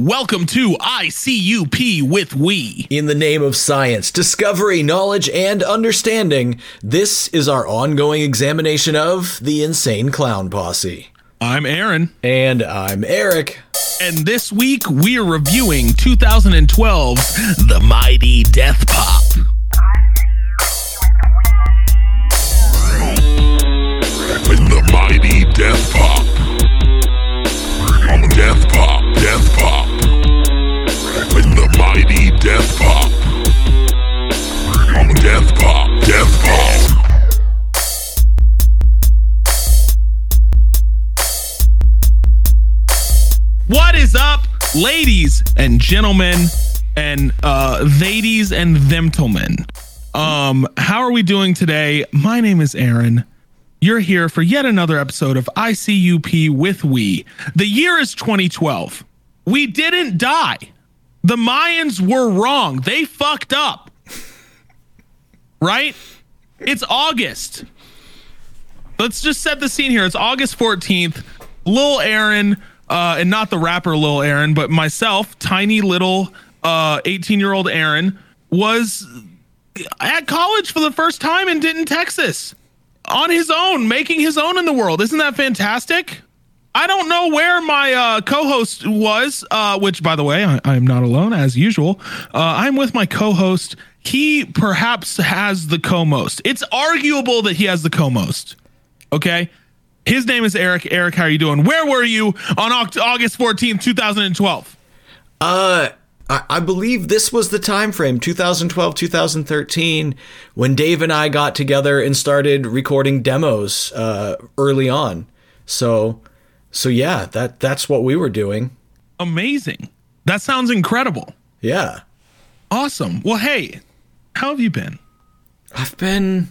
Welcome to ICUP with We. In the name of science, discovery, knowledge, and understanding, this is our ongoing examination of the Insane Clown Posse. I'm Aaron. And I'm Eric. And this week, we're reviewing 2012's The Mighty Death Pop. The Mighty Death Pop. Death Pop, Death Pop. The Mighty Death Pop. Death Pop, Death Pop. What is up, ladies and gentlemen, and ladies and themtlemen? How are we doing today? My name is Aaron. You're here for yet another episode of ICUP with We. The year is 2012. We didn't die. The Mayans were wrong. They fucked up. Right? It's August. Let's just set the scene here. It's August 14th. Lil Aaron, and not the rapper Lil Aaron, but myself, tiny little 18-year-old Aaron, was at college for the first time in Denton, Texas. On his own, making his own in the world. Isn't that fantastic? I don't know where my co-host was, which, by the way, I'm not alone, as usual. I'm with my co-host. He perhaps has the co-most. It's arguable that he has the co-most. Okay? His name is Eric. Eric, how are you doing? Where were you on August 14th, 2012? I believe this was the time frame, 2012, 2013, when Dave and I got together and started recording demos early on. So yeah, that's what we were doing. Amazing. That sounds incredible. Yeah. Awesome. Well, hey, how have you been? I've been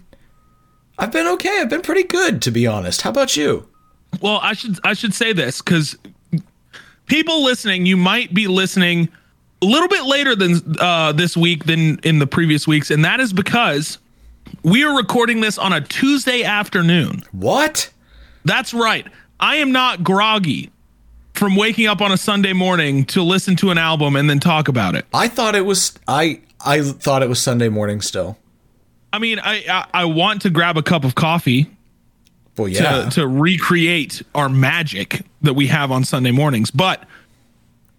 okay. I've been pretty good, to be honest. How about you? Well, I should say this, because people listening, you might be listening a little bit later than this week than in the previous weeks, and that is because we are recording this on a Tuesday afternoon. What? That's right. I am not groggy from waking up on a Sunday morning to listen to an album and then talk about it. I thought it was I thought it was Sunday morning still. I mean, I want to grab a cup of coffee. Well, yeah. To recreate our magic that we have on Sunday mornings, but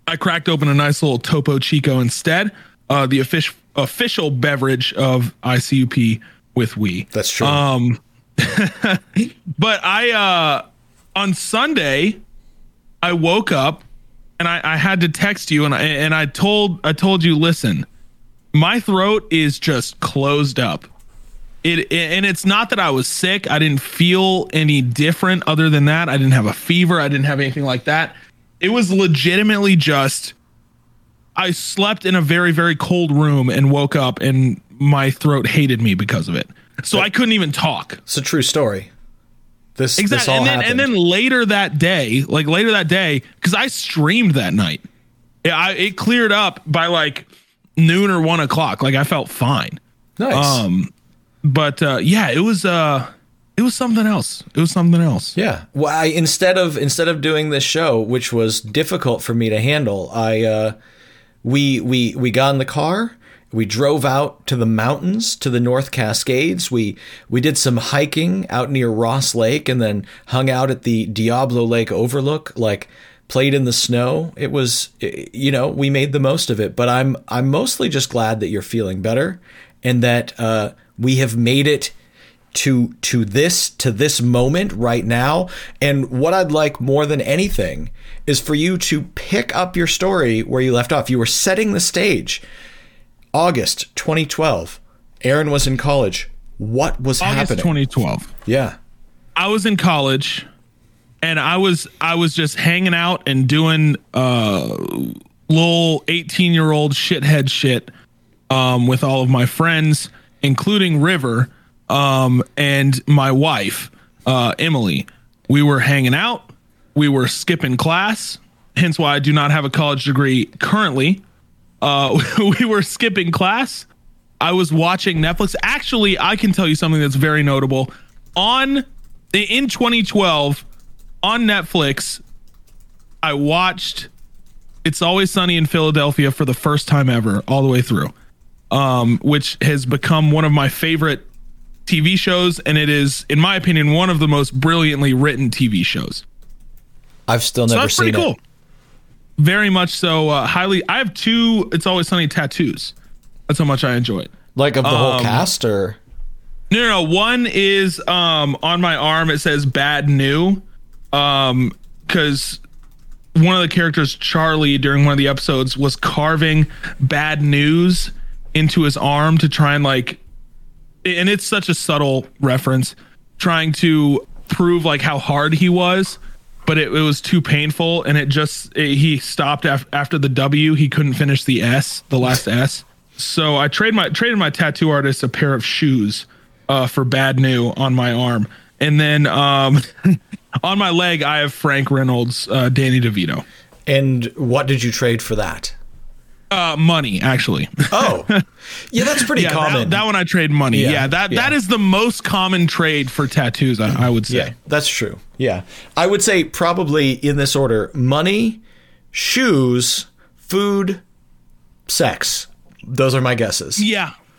I cracked open a nice little Topo Chico instead, the official beverage of ICUP with We. That's true. But I on Sunday, I woke up and I had to text you, and I told you, listen, my throat is just closed up. And it's not that I was sick. I didn't feel any different other than that. I didn't have a fever. I didn't have anything like that. It was legitimately just, I slept in a very, very cold room and woke up and my throat hated me because of it. So I couldn't even talk. It's a true story. This all happened. And then later that day, because I streamed that night, it cleared up by like noon or 1 o'clock. Like I felt fine. Nice. But it was something else. Yeah. Well, instead of doing this show, which was difficult for me to handle, we got in the car. We drove out to the mountains, to the North Cascades. We did some hiking out near Ross Lake, and then hung out at the Diablo Lake Overlook. Like played in the snow. It was, you know, we made the most of it. But I'm mostly just glad that you're feeling better, and that we have made it to this moment right now. And what I'd like more than anything is for you to pick up your story where you left off. You were setting the stage. August 2012. Aaron was in college. What was happening? August 2012. Yeah. I was in college, and I was just hanging out and doing little 18-year-old shithead shit with all of my friends, including River. And my wife, Emily. We were hanging out. We were skipping class, hence why I do not have a college degree currently. We were skipping class. I was watching Netflix. Actually, I can tell you something that's very notable. In 2012, on Netflix, I watched It's Always Sunny in Philadelphia for the first time ever, all the way through, which has become one of my favorite TV shows, and it is, in my opinion, one of the most brilliantly written TV shows. I've still never seen it. So that's pretty cool. Very much so. Highly. I have 2 It's Always Sunny tattoos. That's how much I enjoy it. Like of the whole cast, or? No. One is on my arm. It says "Bad New," because one of the characters, Charlie, during one of the episodes, was carving bad news into his arm to try and and it's such a subtle reference, trying to prove how hard he was, but it was too painful, and he stopped after the W. He couldn't finish the S, the last S. So I traded my tattoo artist a pair of shoes for Bad New on my arm. And then on my leg, I have Frank Reynolds, Danny DeVito. And what did you trade for that? Money, actually. Oh, yeah, that's pretty common. That one I trade money. Yeah, that is the most common trade for tattoos, I would say. Yeah, that's true. Yeah, I would say probably in this order: money, shoes, food, sex. Those are my guesses.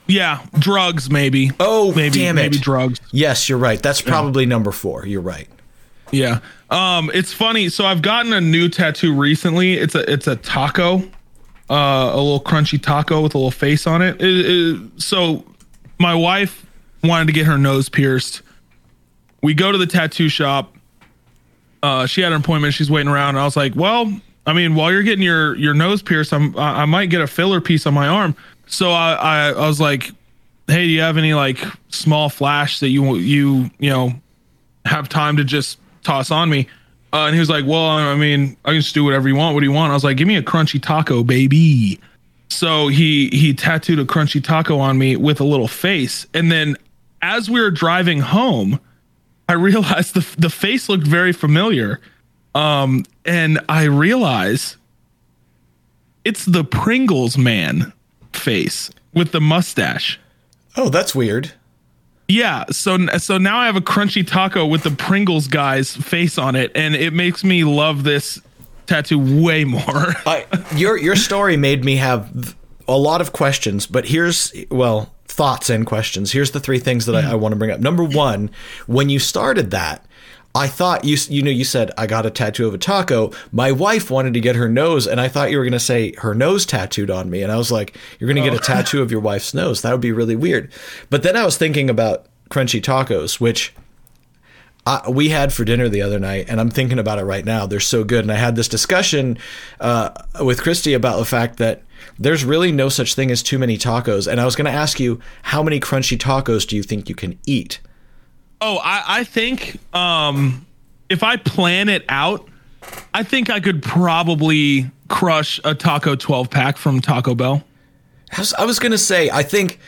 Yeah, drugs maybe. Oh, maybe drugs. Yes, you're right. That's probably number 4. You're right. Yeah, it's funny. So I've gotten a new tattoo recently. It's a taco. A little crunchy taco with a little face on it. So my wife wanted to get her nose pierced. We go to the tattoo shop. She had an appointment. She's waiting around. And I was like, well, I mean, while you're getting your nose pierced, I might get a filler piece on my arm. So I was like, hey, do you have any small flash that you have time to just toss on me? And he was like, well, I mean, I can just do whatever you want. What do you want? I was like, give me a crunchy taco, baby. So he tattooed a crunchy taco on me with a little face. And then as we were driving home, I realized the face looked very familiar. And I realize it's the Pringles man face with the mustache. Oh, that's weird. Yeah, so now I have a crunchy taco with the Pringles guy's face on it, and it makes me love this tattoo way more. Your story made me have a lot of questions, but thoughts and questions. Here's the 3 things that I want to bring up. Number 1, when you started that, I thought you said I got a tattoo of a taco. My wife wanted to get her nose, and I thought you were going to say her nose tattooed on me, and I was like, you're going to get a tattoo of your wife's nose. That would be really weird. But then I was thinking about crunchy tacos, which we had for dinner the other night, and I'm thinking about it right now. They're so good. And I had this discussion with Christy about the fact that there's really no such thing as too many tacos. And I was going to ask you, how many crunchy tacos do you think you can eat? Oh, I think if I plan it out, I think I could probably crush a taco 12-pack from Taco Bell. I was going to say, I think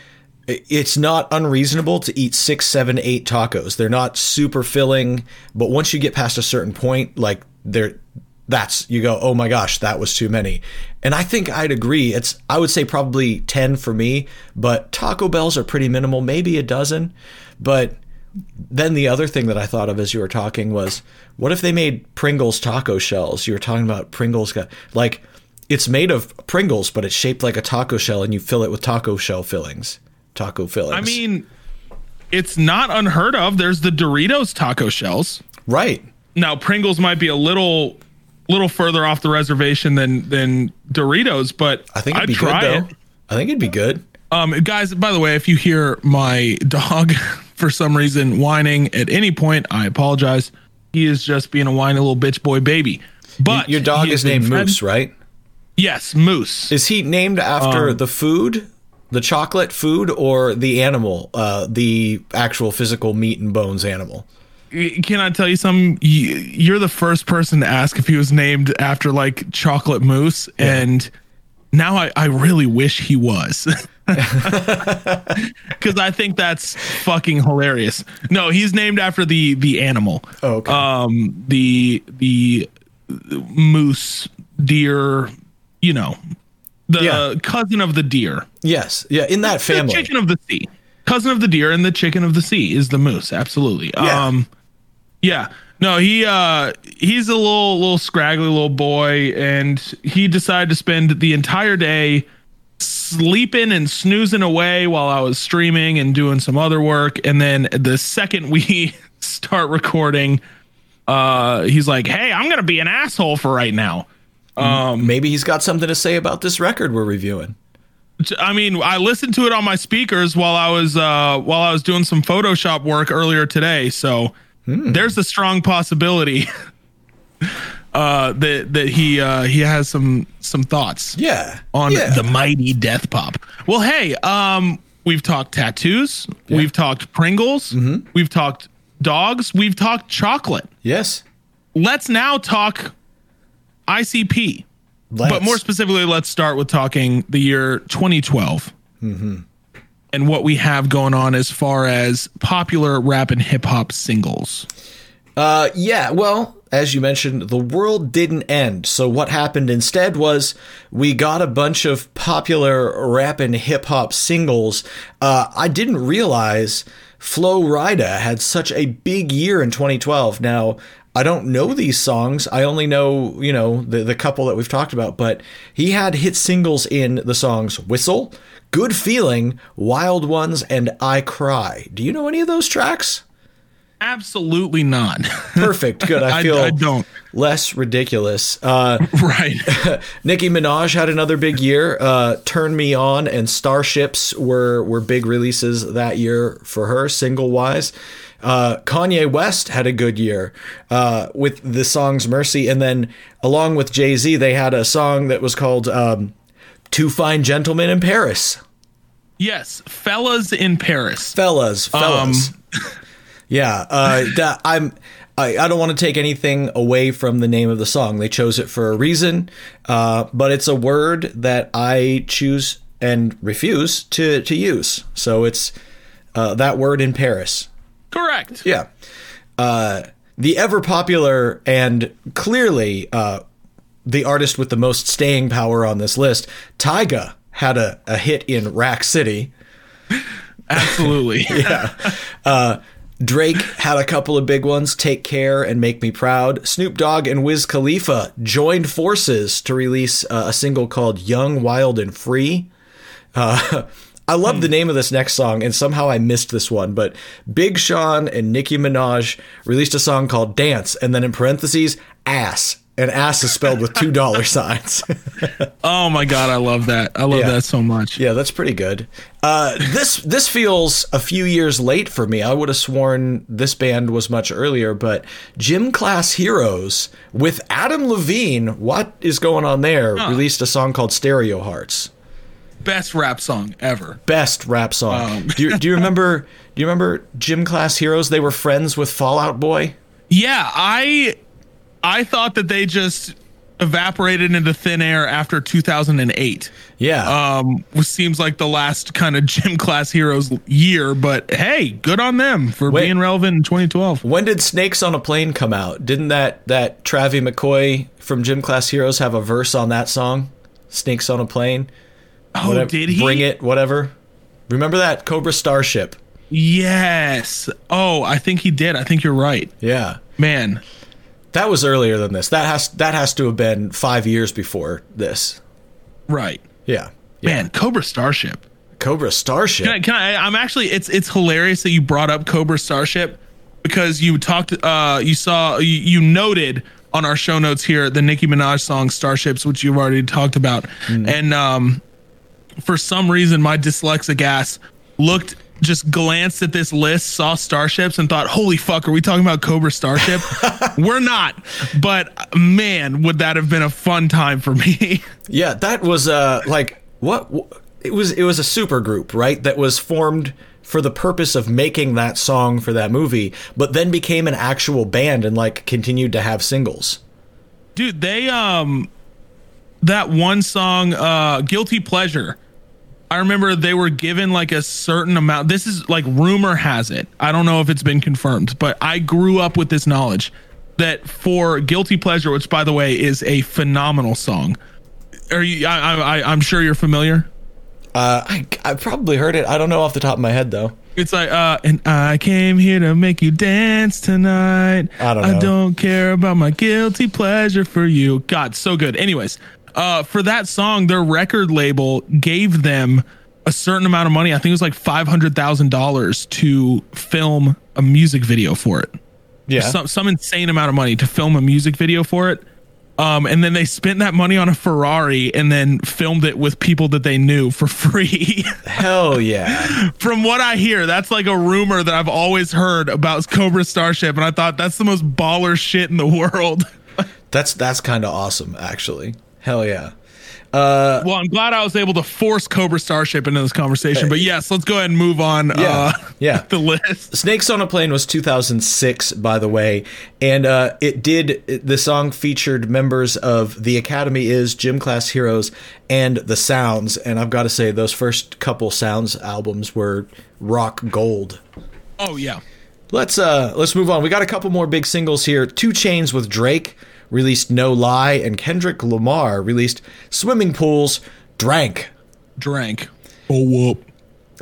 it's not unreasonable to eat 6, 7, 8 tacos. They're not super filling, but once you get past a certain point, you go, oh my gosh, that was too many. And I think I'd agree. I would say probably 10 for me, but Taco Bells are pretty minimal, maybe a dozen, but... Then the other thing that I thought of as you were talking was, what if they made Pringles taco shells? You were talking about Pringles. It's made of Pringles, but it's shaped like a taco shell, and you fill it with taco shell fillings. Taco fillings. I mean, it's not unheard of. There's the Doritos taco shells. Right. Now, Pringles might be a little further off the reservation than Doritos, but I think I'd try it. I think it'd be good. Guys, by the way, if you hear my dog... for some reason whining at any point, I apologize. He is just being a whiny little bitch boy baby. But your dog is named Moose, right? Yes, Moose. Is he named after the food, the chocolate food, or the animal, the actual physical meat and bones animal? Can I tell you something? You're the first person to ask if he was named after chocolate mousse, yeah. And now I really wish he was. Because I think that's fucking hilarious. No, he's named after the animal. Oh, okay. The moose, deer, cousin of the deer. Yes. Yeah. In that family. The chicken of the sea. Cousin of the deer and the chicken of the sea is the moose. Absolutely. Yeah. Yeah. No, he's a little scraggly little boy, and he decided to spend the entire day sleeping and snoozing away while I was streaming and doing some other work. And then the second we start recording, he's like, "Hey, I'm gonna be an asshole for right now." Maybe he's got something to say about this record we're reviewing. I mean, I listened to it on my speakers while I was doing some Photoshop work earlier today. So there's a strong possibility that he has some thoughts. Yeah. On The Mighty Death Pop. Well, hey, we've talked tattoos. Yeah. We've talked Pringles. Mm-hmm. We've talked dogs. We've talked chocolate. Yes. Let's now talk ICP. But more specifically, let's start with talking the year 2012 and what we have going on as far as popular rap and hip hop singles. Yeah, well, as you mentioned, the world didn't end. So what happened instead was we got a bunch of popular rap and hip hop singles. I didn't realize Flo Rida had such a big year in 2012. Now, I don't know these songs. I only know, you know, the couple that we've talked about, but he had hit singles in the songs Whistle, Good Feeling, Wild Ones, and I Cry. Do you know any of those tracks? Absolutely not. Perfect. Good. I feel I don't. Less ridiculous. Right. Nicki Minaj had another big year. Turn Me On and Starships were big releases that year for her, single wise. Kanye West had a good year with the songs Mercy. And then along with Jay-Z, they had a song that was called Two Fine Gentlemen in Paris. Yes. Fellas in Paris. Fellas. Yeah, I don't want to take anything away from the name of the song. They chose it for a reason, but it's a word that I choose and refuse to use. So it's that word in Paris. Correct. Yeah. The ever popular and clearly the artist with the most staying power on this list, Tyga, had a hit in Rack City. Absolutely. Yeah. Drake had a couple of big ones, Take Care and Make Me Proud. Snoop Dogg and Wiz Khalifa joined forces to release a single called Young, Wild, and Free. I love the name of this next song, and somehow I missed this one, but Big Sean and Nicki Minaj released a song called Dance, and then in parentheses, Ass. And ass is spelled with $2 signs. Oh my God, I love that. I love that so much. Yeah, that's pretty good. This feels a few years late for me. I would have sworn this band was much earlier, but Gym Class Heroes with Adam Levine, what is going on there, released a song called Stereo Hearts. Best rap song ever. Best rap song. Do you remember Gym Class Heroes? They were friends with Fall Out Boy? Yeah, I thought that they just evaporated into thin air after 2008. Yeah. Which seems like the last kind of Gym Class Heroes year, but hey, good on them for being relevant in 2012. When did Snakes on a Plane come out? Didn't that Travie McCoy from Gym Class Heroes have a verse on that song? Snakes on a Plane? Oh, whatever, did he? Bring It, whatever. Remember that? Cobra Starship. Yes. Oh, I think he did. I think you're right. Yeah. Man. That was earlier than this. That has to have been 5 years before this. Right. Yeah. Man, Cobra Starship. Cobra Starship. I'm actually, it's hilarious that you brought up Cobra Starship because you talked, you noted on our show notes here, the Nicki Minaj song Starships, which you've already talked about. And for some reason, my dyslexic ass glanced at this list, saw Starships, and thought, holy fuck, are we talking about Cobra Starship? We're not. But man, would that have been a fun time for me. Yeah, that was it was a super group, right? That was formed for the purpose of making that song for that movie, but then became an actual band and continued to have singles. Dude, they that one song, Guilty Pleasure, I remember they were given a certain amount. This is rumor has it. I don't know if it's been confirmed, but I grew up with this knowledge that for Guilty Pleasure, which by the way is a phenomenal song. I'm sure you're familiar. I probably heard it. I don't know off the top of my head though. It's like, and I came here to make you dance tonight. I don't care about my guilty pleasure for you. God, so good. Anyways, for that song, their record label gave them a certain amount of money. I think it was like $500,000 to film a music video for it. Yeah. Some insane amount of money to film a music video for it. And then they spent that money on a Ferrari and then filmed it with people that they knew for free. Hell yeah. From what I hear, that's like a rumor that I've always heard about Cobra Starship. And I thought that's the most baller shit in the world. That's kind of awesome, actually. Hell yeah. Well, I'm glad I was able to force Cobra Starship into this conversation, but yes, let's go ahead and move on. The list. Snakes on a Plane was 2006, by the way. And, the song featured members of The Academy Is, Gym Class Heroes, and The Sounds. And I've got to say those first couple Sounds albums were rock gold. Oh yeah. Let's move on. We got a couple more big singles here. 2 Chainz with Drake released No Lie, and Kendrick Lamar released Swimming Pools, Drank. Oh, whoop.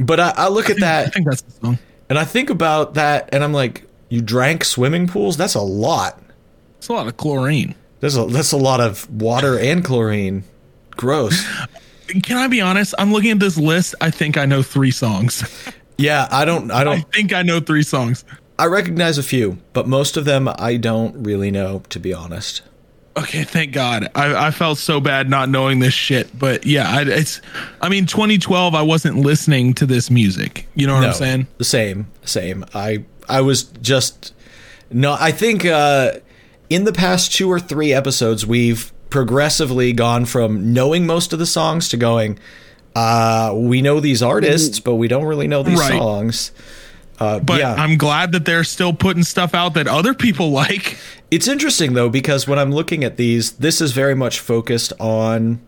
But I look at that, I think that's the song. And I think about that, and I'm like, you drank swimming pools? That's a lot. It's a lot of chlorine. That's a lot of water and chlorine. Gross. Can I be honest? I'm looking at this list. I think I know 3 songs. Yeah, I think I know 3 songs. I recognize a few, but most of them I don't really know, to be honest. Okay, thank God. I felt so bad not knowing this shit, but yeah, 2012 I wasn't listening to this music. You know what I'm saying? Same. I was just I think in the past 2 or 3 episodes we've progressively gone from knowing most of the songs to going, we know these artists, but we don't really know these songs. But I'm glad that they're still putting stuff out that other people like. It's interesting, though, because when I'm looking at these, this is very much focused on,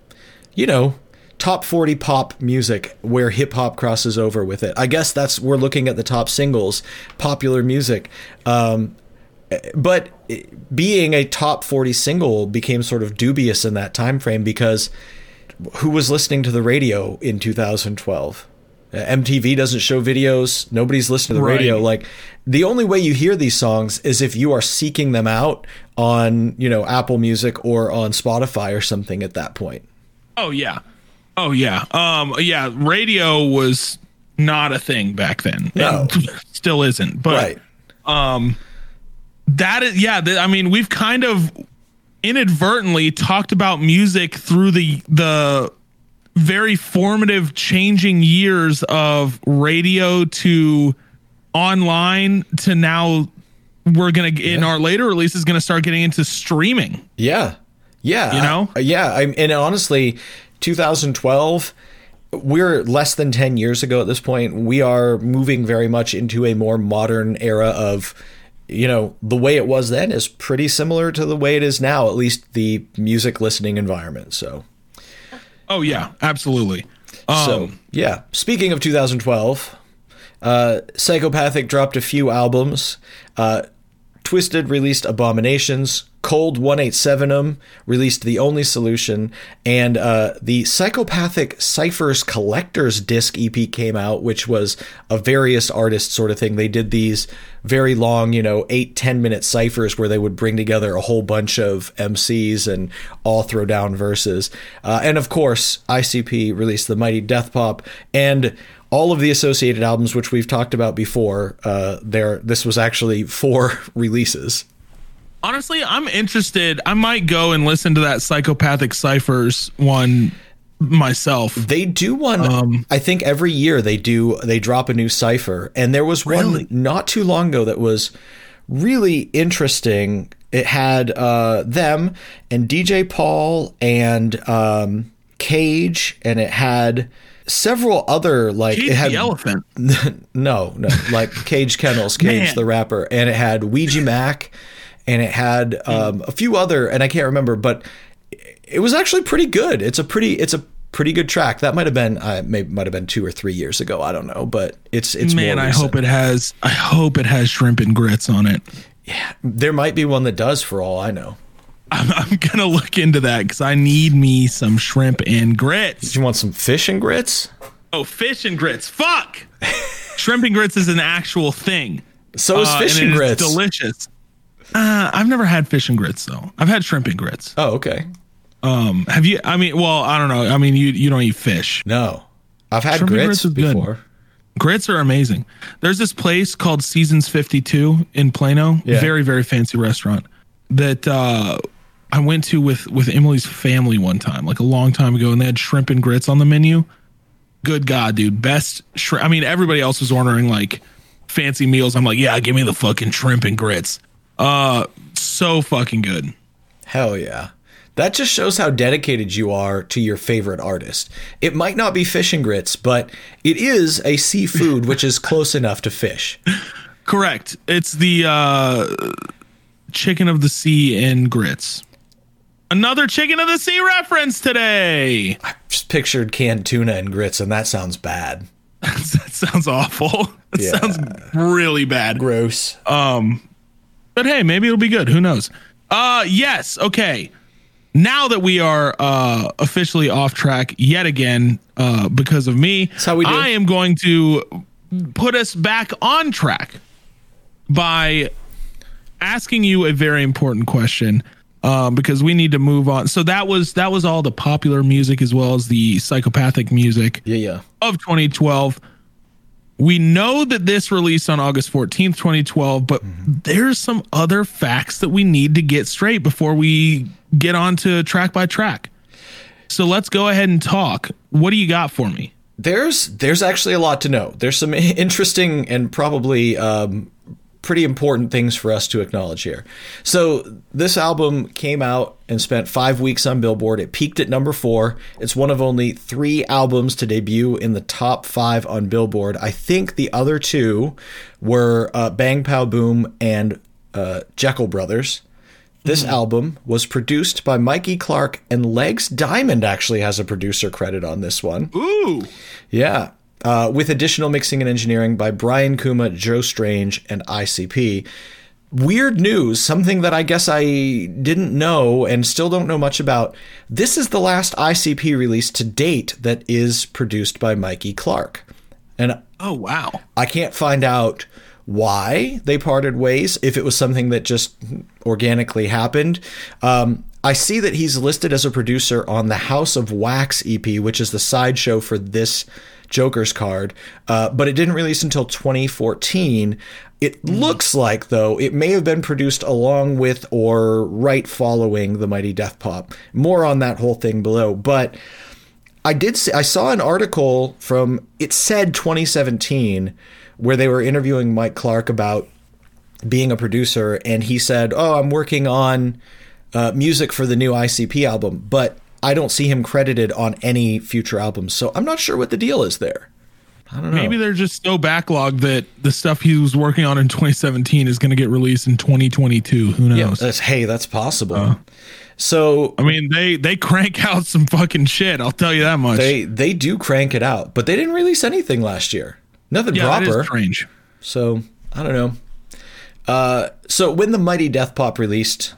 top 40 pop music where hip hop crosses over with it. I guess we're looking at the top singles, popular music. But being a top 40 single became sort of dubious in that time frame because who was listening to the radio in 2012? MTV doesn't show videos. Nobody's listening to the radio. Like, the only way you hear these songs is if you are seeking them out on, Apple Music or on Spotify or something at that point. Oh yeah. Radio was not a thing back then. No, and still isn't. But that is, we've kind of inadvertently talked about music through the very formative changing years of radio to online to now we're going to, in our later releases, going to start getting into streaming. Yeah. Yeah. And honestly, 2012, we're less than 10 years ago at this point. We are moving very much into a more modern era of, the way it was then is pretty similar to the way it is now, at least the music listening environment. So. Oh, yeah, absolutely. Speaking of 2012, Psychopathic dropped a few albums. Twisted released Abominations. Cold 187 'em released The Only Solution. And the Psychopathic Ciphers Collector's Disc EP came out, which was a various artist sort of thing. They did these very long, 8-10 minute ciphers where they would bring together a whole bunch of MCs and all throw down verses. And of course, ICP released The Mighty Death Pop and all of the associated albums, which we've talked about before. This was actually 4 releases. Honestly, I'm interested. I might go and listen to that Psychopathic Ciphers one myself. They do one. I think every year they drop a new cipher. And there was one not too long ago that was really interesting. It had them and DJ Paul and Cage, and it had several other the elephant. No, like Cage Kennels, Cage the rapper, and it had Ouija Mac. And it had a few other, and I can't remember, but it was actually pretty good. It's a pretty good track. That might have been 2 or 3 years ago. I don't know, but it's man. More recent. I hope it has shrimp and grits on it. Yeah, there might be one that does. For all I know, I'm gonna look into that because I need me some shrimp and grits. Did you want some fish and grits? Oh, fish and grits. Fuck. Shrimp and grits is an actual thing. So is fish and grits. It's delicious. I've never had fish and grits though. I've had shrimp and grits. Oh, okay. Have you? I mean, well, I don't know. I mean, you don't eat fish. No, I've had shrimp grits before. Grits are amazing. There's this place called Seasons 52 in Plano. Yeah. Very, very fancy restaurant that I went to with Emily's family one time, like a long time ago, and they had shrimp and grits on the menu. Good God, dude. Best shrimp. I mean, everybody else was ordering like fancy meals. I'm like, yeah, give me the fucking shrimp and grits. So fucking good. Hell yeah. That just shows how dedicated you are to your favorite artist. It might not be fish and grits, but it is a seafood, which is close enough to fish. Correct. It's the chicken of the sea and grits. Another chicken of the sea reference today. I just pictured canned tuna and grits, and that sounds bad. That sounds awful. That sounds really bad. Gross. But hey, maybe it'll be good. Who knows? Yes. Okay. Now that we are officially off track yet again because of me, that's how we do. I am going to put us back on track by asking you a very important question because we need to move on. So that was all the popular music as well as the psychopathic music of 2012. We know that this released on August 14th, 2012, but there's some other facts that we need to get straight before we get on to track by track. So let's go ahead and talk. What do you got for me? There's actually a lot to know. There's some interesting and probably pretty important things for us to acknowledge here. So this album came out and spent 5 weeks on Billboard. It peaked at number 4. It's one of only 3 albums to debut in the top 5 on Billboard. I think the other 2 were Bang Pow Boom and Jekyll Brothers. This album was produced by Mike E. Clark, and Legs Diamond actually has a producer credit on this one. Ooh. Yeah. With additional mixing and engineering by Brian Kuma, Joe Strange, and ICP. Weird news, something that I guess I didn't know and still don't know much about. This is the last ICP release to date that is produced by Mike E. Clark. And oh, wow. I can't find out why they parted ways, if it was something that just organically happened. I see that he's listed as a producer on the House of Wax EP, which is the sideshow for this Joker's card, but it didn't release until 2014. It looks like, though, it may have been produced along with or right following The Mighty Death Pop. More on that whole thing below, but I saw an article from, it said 2017, where they were interviewing Mike Clark about being a producer, and he said, oh, I'm working on music for the new ICP album, but I don't see him credited on any future albums. So I'm not sure what the deal is there. I don't know. Maybe they're just so backlogged that the stuff he was working on in 2017 is going to get released in 2022. Who knows? Yeah, that's possible. So I mean, they crank out some fucking shit. I'll tell you that much. They do crank it out, but they didn't release anything last year. Nothing proper. That is strange. So I don't know. So when the Mighty Death Pop released,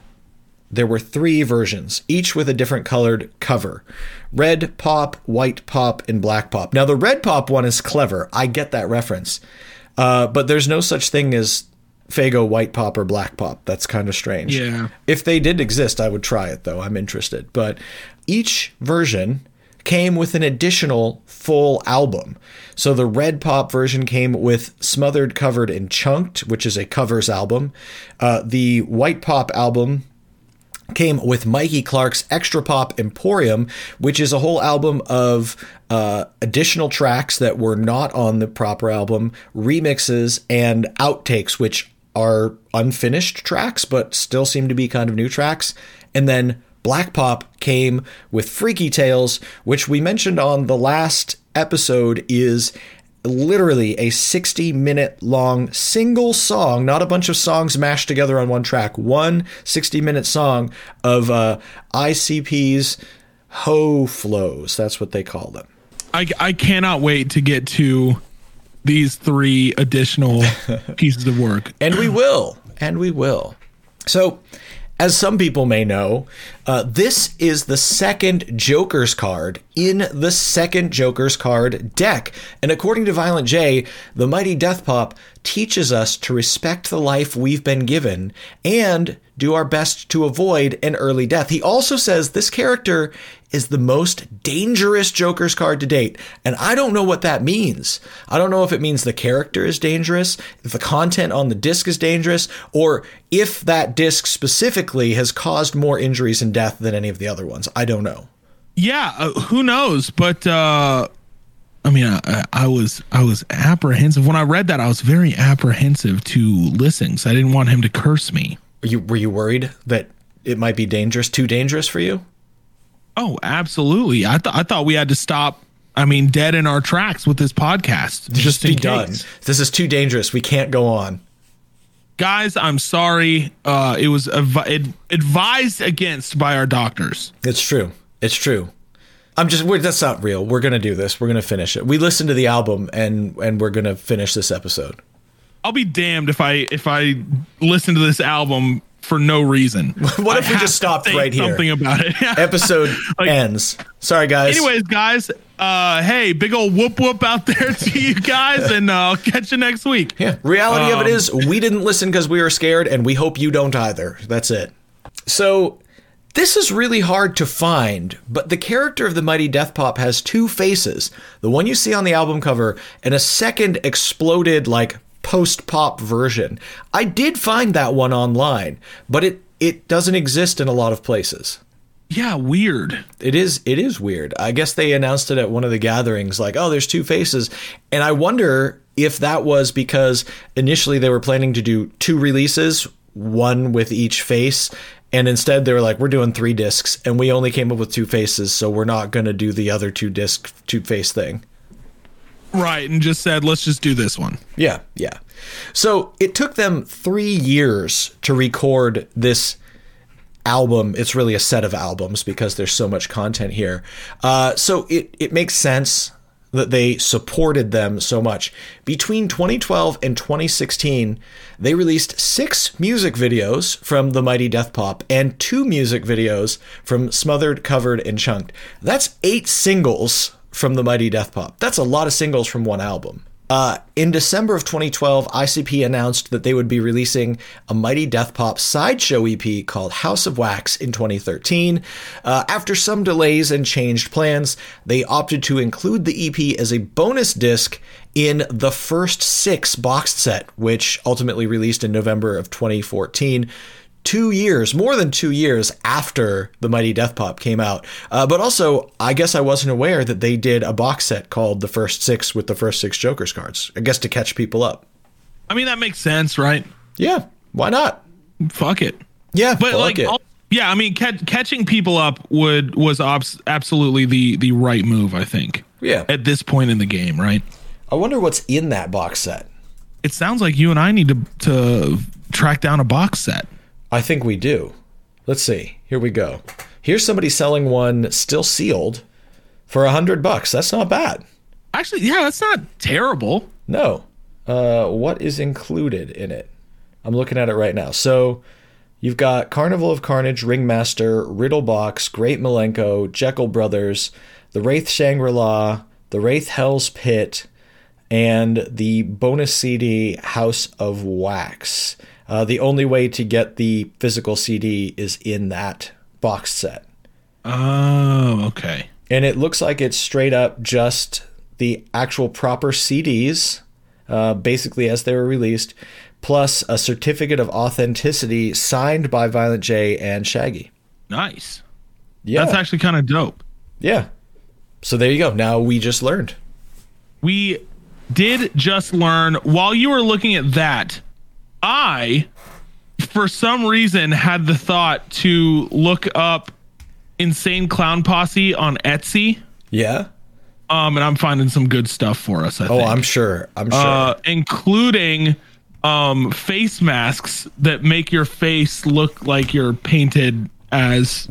there were 3 versions, each with a different colored cover. Red Pop, White Pop, and Black Pop. Now, the Red Pop one is clever. I get that reference. But there's no such thing as Faygo, White Pop, or Black Pop. That's kind of strange. Yeah. If they did exist, I would try it, though. I'm interested. But each version came with an additional full album. So the Red Pop version came with Smothered, Covered, and Chunked, which is a covers album. The White Pop album came with Mike E. Clark's Extra Pop Emporium, which is a whole album of additional tracks that were not on the proper album, remixes, and outtakes, which are unfinished tracks, but still seem to be kind of new tracks. And then Black Pop came with Freaky Tales, which we mentioned on the last episode is literally a 60-minute long single song, not a bunch of songs mashed together on one track, one 60-minute song of ICP's Ho Flows. That's what they call them. I cannot wait to get to these 3 additional pieces of work. And we will. So, as some people may know, This is the second Joker's card in the second Joker's card deck. And according to Violent J, the Mighty Death Pop teaches us to respect the life we've been given and do our best to avoid an early death. He also says this character is the most dangerous Joker's card to date. And I don't know what that means. I don't know if it means the character is dangerous, if the content on the disc is dangerous, or if that disc specifically has caused more injuries and death than any of the other ones. I don't know. Yeah, who knows? But I mean, I was apprehensive when I read that. I was very apprehensive to listen, so I didn't want him to curse me. Were you worried that it might be dangerous, too dangerous for you? Oh, absolutely. I thought we had to stop. I mean, dead in our tracks with this podcast. Just be done. This is too dangerous. We can't go on. Guys, I'm sorry. It was advised against by our doctors. It's true. It's true. That's not real. We're going to do this. We're going to finish it. We listened to the album and we're going to finish this episode. I'll be damned if I listen to this album for no reason. What if we just stopped right here? Something about it. Episode ends. Sorry, guys. Anyways, guys. Hey, big old whoop whoop out there to you guys, and I'll catch you next week. Yeah. Reality of it is, we didn't listen because we were scared, and we hope you don't either. That's it. So this is really hard to find, but the character of the Mighty Death Pop has two faces: the one you see on the album cover, and a second exploded like post-pop version. I did find that one online, but it doesn't exist in a lot of places. Yeah, weird. It is weird. I guess they announced it at one of the gatherings, like, oh, there's two faces. And I wonder if that was because initially they were planning to do two releases, one with each face. And instead they were like, we're doing three discs and we only came up with two faces, so we're not going to do the other two-disc, two-face thing. Right, and just said, let's just do this one. Yeah, yeah. So it took them 3 years to record this album. It's really a set of albums because there's so much content here. So it makes sense that they supported them so much. Between 2012 and 2016, they released 6 music videos from the Mighty Death Pop and 2 music videos from Smothered, Covered, and Chunked. That's 8 singles from the Mighty Death Pop. That's a lot of singles from one album. In December of 2012, ICP announced that they would be releasing a Mighty Death Pop sideshow EP called House of Wax in 2013. After some delays and changed plans, they opted to include the EP as a bonus disc in the first 6 boxed set, which ultimately released in November of 2014. 2 years, more than 2 years after the Mighty Death Pop came out. But also, I guess I wasn't aware that they did a box set called The First Six with the first 6 Joker's cards, I guess to catch people up. I mean, that makes sense, right? Yeah. Why not? Fuck it. Yeah. But like, it. Yeah, I mean, catching people up was absolutely the right move, I think. Yeah. At this point in the game, right? I wonder what's in that box set. It sounds like you and I need to track down a box set. I think we do. Let's see. Here we go. Here's somebody selling one still sealed for $100. That's not bad. Actually, yeah, that's not terrible. No. What is included in it? I'm looking at it right now. So you've got Carnival of Carnage, Ringmaster, Riddle Box, Great Malenko, Jekyll Brothers, The Wraith Shangri-La, The Wraith Hell's Pit, and the bonus CD House of Wax. The only way to get the physical CD is in that box set. Oh, okay. And it looks like it's straight up just the actual proper CDs, basically as they were released, plus a certificate of authenticity signed by Violent J and Shaggy. Nice. Yeah. That's actually kind of dope. Yeah. So there you go. Now we just learned. We did just learn. While you were looking at that, I, for some reason, had the thought to look up Insane Clown Posse on Etsy. Yeah. And I'm finding some good stuff for us, I think. Oh, I'm sure. Including face masks that make your face look like you're painted as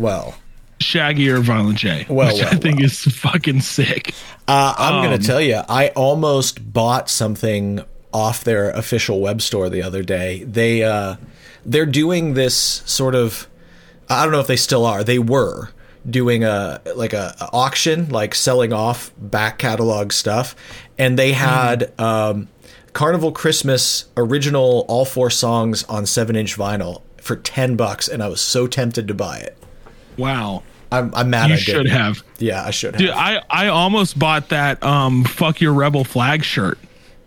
Shaggy or Violent J, which I think is fucking sick. I'm going to tell you, I almost bought something off their official web store the other day. They're doing this sort of I don't know if they still are. They were doing a auction, like selling off back catalog stuff. And they had Carnival Christmas original, all four songs on 7-inch vinyl for $10. And I was so tempted to buy it. Wow. I'm mad. You should have. Yeah, I should have. Dude, I almost bought that Fuck Your Rebel Flag shirt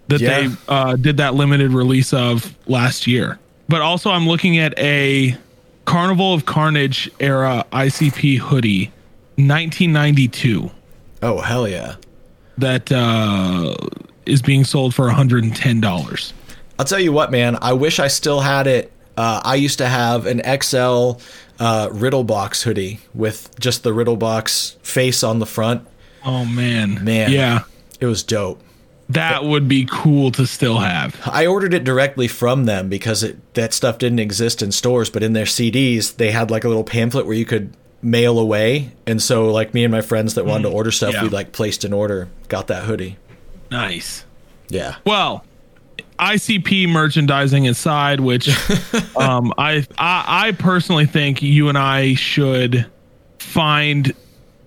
that they did that limited release of last year. But also I'm looking at a Carnival of Carnage era ICP hoodie, 1992. Oh, hell yeah. That is being sold for $110. I'll tell you what, man, I wish I still had it. I used to have an XL Riddle Box hoodie with just the Riddle Box face on the front. Oh, man. Yeah, it was dope. That would be cool to still have. I ordered it directly from them because that stuff didn't exist in stores, but in their CDs, they had like a little pamphlet where you could mail away. And so like me and my friends that wanted to order stuff, we like placed an order, got that hoodie. Nice. Yeah. Well, ICP merchandising aside, which I personally think you and I should find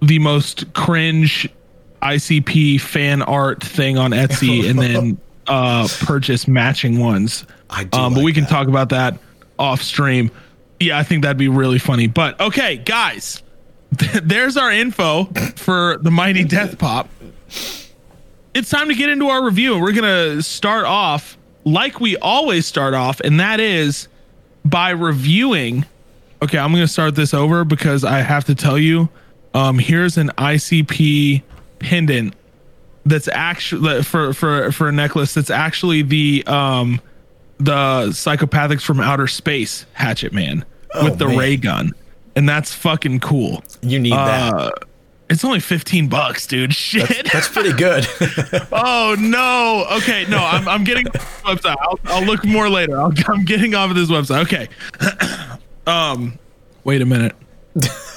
the most cringe ICP fan art thing on Etsy and then purchase matching ones. I do. But we can talk about that off stream. Yeah, I think that'd be really funny. But okay, guys, there's our info for the Mighty Death Pop. It's time to get into our review. We're going to start off like we always start off, and that is by reviewing. Okay, I'm going to start this over because I have to tell you, here's an ICP pendant that's actually for a necklace that's actually the Psychopathics from Outer Space Hatchet Man with the ray gun, and that's fucking cool. You need that. It's only $15, dude. Shit, that's pretty good. Oh no. Okay, no, I'm getting off this website. I'll look more later. I'm getting off of this website. Okay. Wait a minute.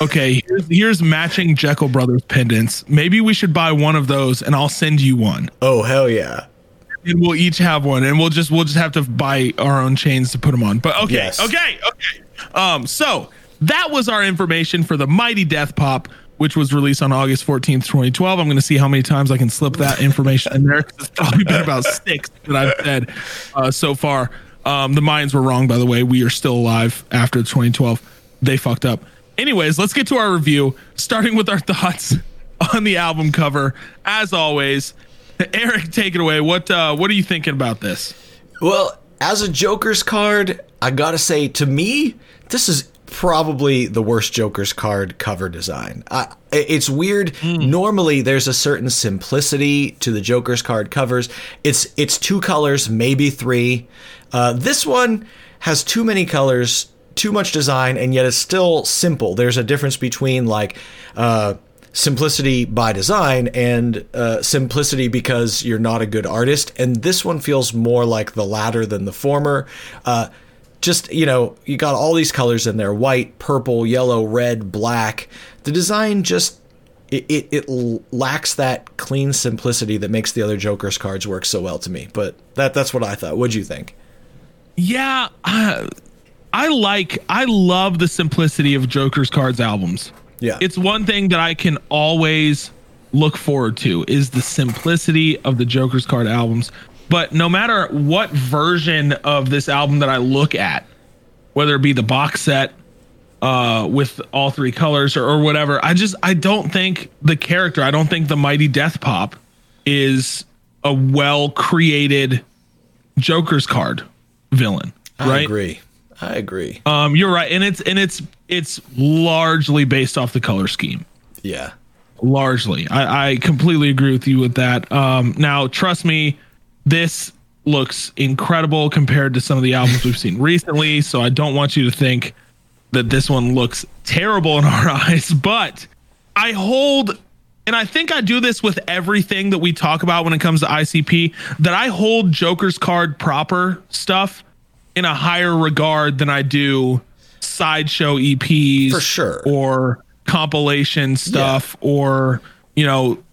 Okay, here's matching Jekyll Brothers pendants. Maybe we should buy one of those, and I'll send you one. Oh hell yeah! And we'll each have one, and we'll just have to buy our own chains to put them on. But okay, yes. Okay. So that was our information for the Mighty Death Pop, which was released on August 14th, 2012. I'm going to see how many times I can slip that information in there. It's probably been about 6 that I've said so far. The Mayans were wrong, by the way. We are still alive after 2012. They fucked up. Anyways, let's get to our review, starting with our thoughts on the album cover. As always, Eric, take it away. What are you thinking about this? Well, as a Joker's card, I gotta say, to me, this is probably the worst Joker's card cover design. It's weird. Normally, there's a certain simplicity to the Joker's card covers. It's 2 colors, maybe 3. This one has too many colors, too much design, and yet it's still simple. There's a difference between like simplicity by design and simplicity because you're not a good artist, and this one feels more like the latter than the former. Just, you know, you got all these colors in there: white, purple, yellow, red, black. The design just it lacks that clean simplicity that makes the other Joker's cards work so well to me. But that's what I thought. What'd you think? Yeah, I love the simplicity of Joker's Cards albums. Yeah. It's one thing that I can always look forward to is the simplicity of the Joker's Card albums. But no matter what version of this album that I look at, whether it be the box set with all 3 colors or whatever, I don't think I don't think the Mighty Death Pop is a well-created Joker's Card villain. Right? I agree. You're right, and it's largely based off the color scheme. Yeah, largely. I completely agree with you with that. Now, trust me, this looks incredible compared to some of the albums we've seen recently. So I don't want you to think that this one looks terrible in our eyes. But I hold, and I think I do this with everything that we talk about when it comes to ICP, that I hold Joker's Card proper stuff in a higher regard than I do sideshow EPs, for sure, or compilation stuff, or, you know,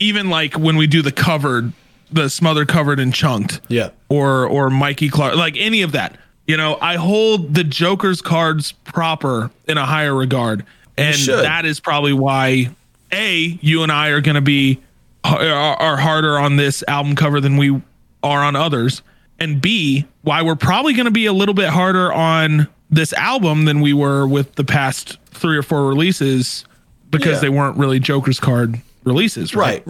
even like when we do the Smothered, Covered, and Chunked, or Mike E. Clark, like any of that. You know, I hold the Joker's cards proper in a higher regard. And that is probably why, A, you and I are going to be are harder on this album cover than we are on others. And B, why we're probably going to be a little bit harder on this album than we were with the past 3 or 4 releases, because they weren't really Joker's card releases. Right.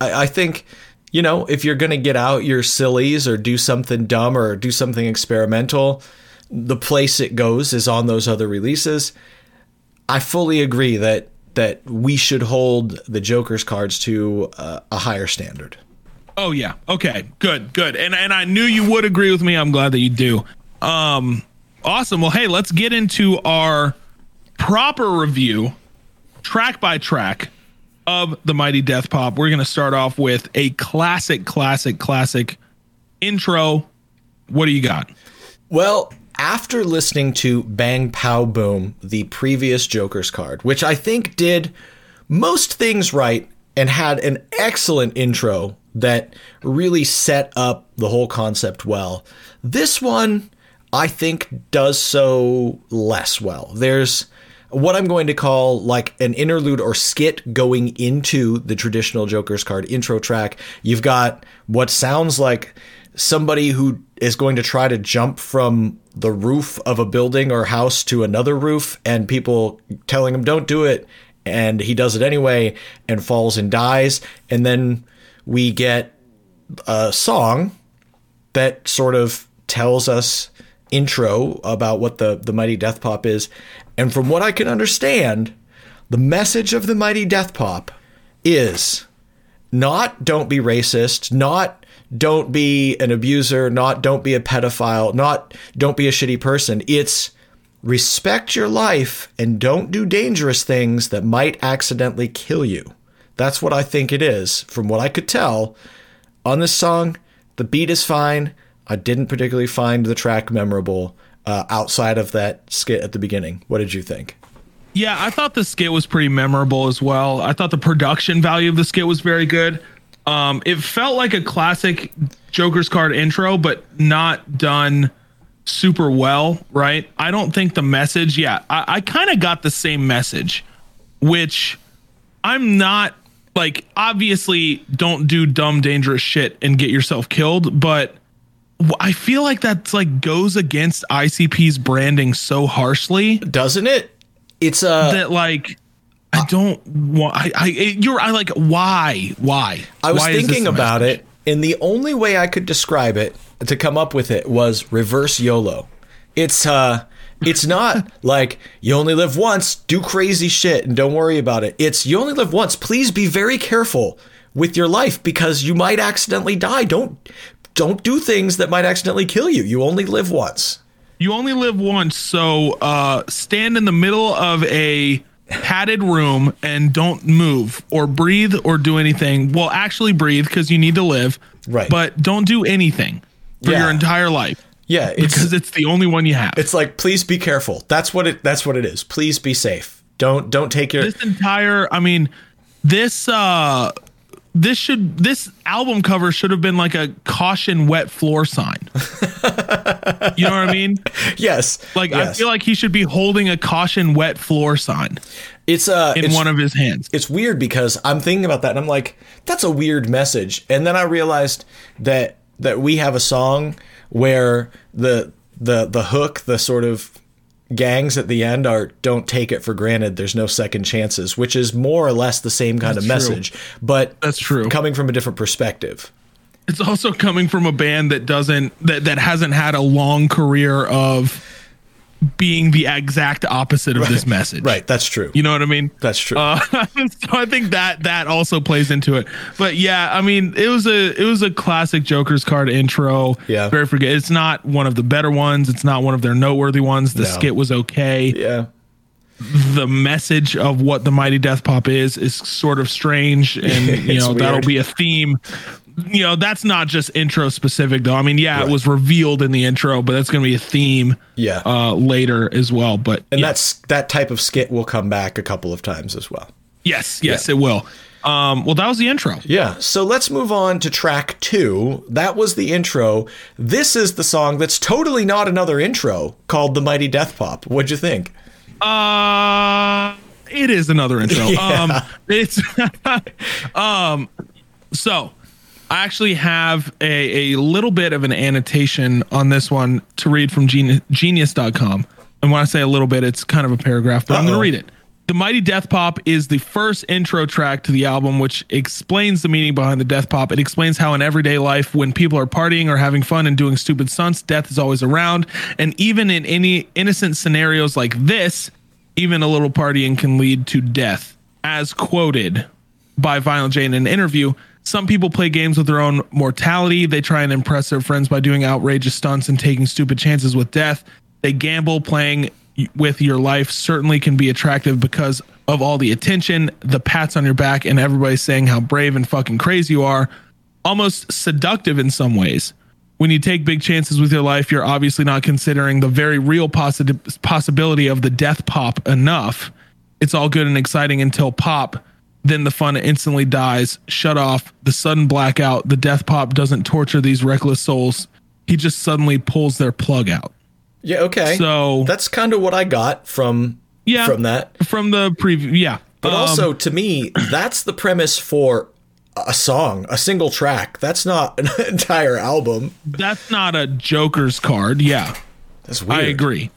I think, you know, if you're going to get out your sillies or do something dumb or do something experimental, the place it goes is on those other releases. I fully agree that we should hold the Joker's cards to a higher standard. Oh, yeah. Okay, good. And I knew you would agree with me. I'm glad that you do. Awesome. Well, hey, let's get into our proper review, track by track, of The Mighty Death Pop. We're going to start off with a classic intro. What do you got? Well, after listening to Bang Pow Boom, the previous Joker's card, which I think did most things right and had an excellent intro that really set up the whole concept well, this one, I think, does so less well. There's what I'm going to call like an interlude or skit going into the traditional Joker's card intro track. You've got what sounds like somebody who is going to try to jump from the roof of a building or house to another roof, and people telling him don't do it, and he does it anyway and falls and dies. And then we get a song that sort of tells us intro about what the Mighty Death Pop is. And from what I can understand, the message of the Mighty Death Pop is not don't be racist, not don't be an abuser, not don't be a pedophile, not don't be a shitty person. It's respect your life and don't do dangerous things that might accidentally kill you. That's what I think it is. From what I could tell on this song, the beat is fine. I didn't particularly find the track memorable. Outside of that skit at the beginning. What did you think? Yeah, I thought the skit was pretty memorable as well. I thought the production value of the skit was very good. It felt like a classic Joker's card intro, but not done super well, right? I don't think the message, I kind of got the same message, which I'm not, like, obviously don't do dumb, dangerous shit and get yourself killed, but I feel like that's like goes against ICP's branding so harshly, doesn't it? It's that like I don't want. I like why? I was thinking about it, and the only way I could describe it to come up with it was reverse YOLO. It's not like you only live once, do crazy shit, and don't worry about it. It's you only live once. Please be very careful with your life because you might accidentally die. Don't do things that might accidentally kill you. You only live once. So stand in the middle of a padded room and don't move or breathe or do anything. Well, actually breathe because you need to live. Right. But don't do anything for your entire life. Yeah. Because it's the only one you have. It's like, please be careful. That's what it is. Please be safe. Don't take your... This album cover should have been like a caution wet floor sign. You know what I mean? Yes. I feel like he should be holding a caution wet floor sign. It's one of his hands. It's weird because I'm thinking about that and I'm like, that's a weird message. And then I realized that we have a song where the hook, the sort of gangs at the end are don't take it for granted, there's no second chances, which is more or less the same kind of message, but that's true, coming from a different perspective. It's also coming from a band that hasn't had a long career of being the exact opposite of this message. Right. That's true. You know what I mean? That's true. So I think that also plays into it, but yeah, I mean, it was a classic Joker's card intro. Yeah. Very forget. It's not one of the better ones. It's not one of their noteworthy ones. The skit was okay. Yeah. The message of what the Mighty Death Pop is sort of strange. And you know, weird. That'll be a theme. You know, that's not just intro specific, though. I mean, it was revealed in the intro, but that's going to be a theme later as well. But that type of skit will come back a couple of times as well. Yes, it will. Well, that was the intro. Yeah. So let's move on to track 2. That was the intro. This is the song that's totally not another intro called The Mighty Death Pop. What'd you think? It is another intro. Yeah. It's so I actually have a little bit of an annotation on this one to read from genius.com. And when I say a little bit, it's kind of a paragraph, but I'm going to read it. The Mighty Death Pop is the first intro track to the album, which explains the meaning behind the death pop. It explains how in everyday life, when people are partying or having fun and doing stupid stunts, death is always around. And even in any innocent scenarios like this, even a little partying can lead to death. As quoted by Violent J in an interview, some people play games with their own mortality. They try and impress their friends by doing outrageous stunts and taking stupid chances with death. They gamble playing with your life certainly can be attractive because of all the attention, the pats on your back, and everybody saying how brave and fucking crazy you are. Almost seductive in some ways. When you take big chances with your life, you're obviously not considering the very real possibility of the death pop enough. It's all good and exciting until pop. Then the fun instantly dies, shut off, the sudden blackout. The death pop doesn't torture these reckless souls. He just suddenly pulls their plug out. Yeah, okay. So that's kind of what I got from that. From the preview, yeah. But also, to me, that's the premise for a song, a single track. That's not an entire album. That's not a Joker's card, yeah. That's weird. I agree.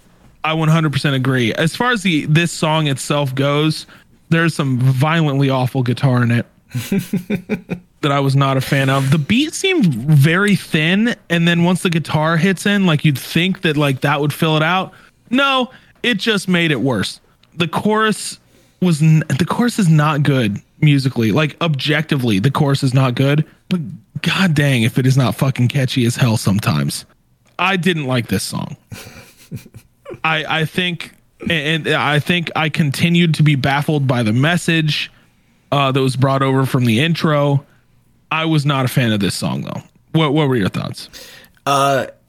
I 100% agree. As far as this song itself goes, there's some violently awful guitar in it that I was not a fan of. The beat seemed very thin, and then once the guitar hits in, like, you'd think that like that would fill it out. No, it just made it worse. The chorus is not good musically. Like, objectively, the chorus is not good, but god dang if it is not fucking catchy as hell sometimes. I didn't like this song. I think I continued to be baffled by the message that was brought over from the intro. I was not a fan of this song, though. What were your thoughts?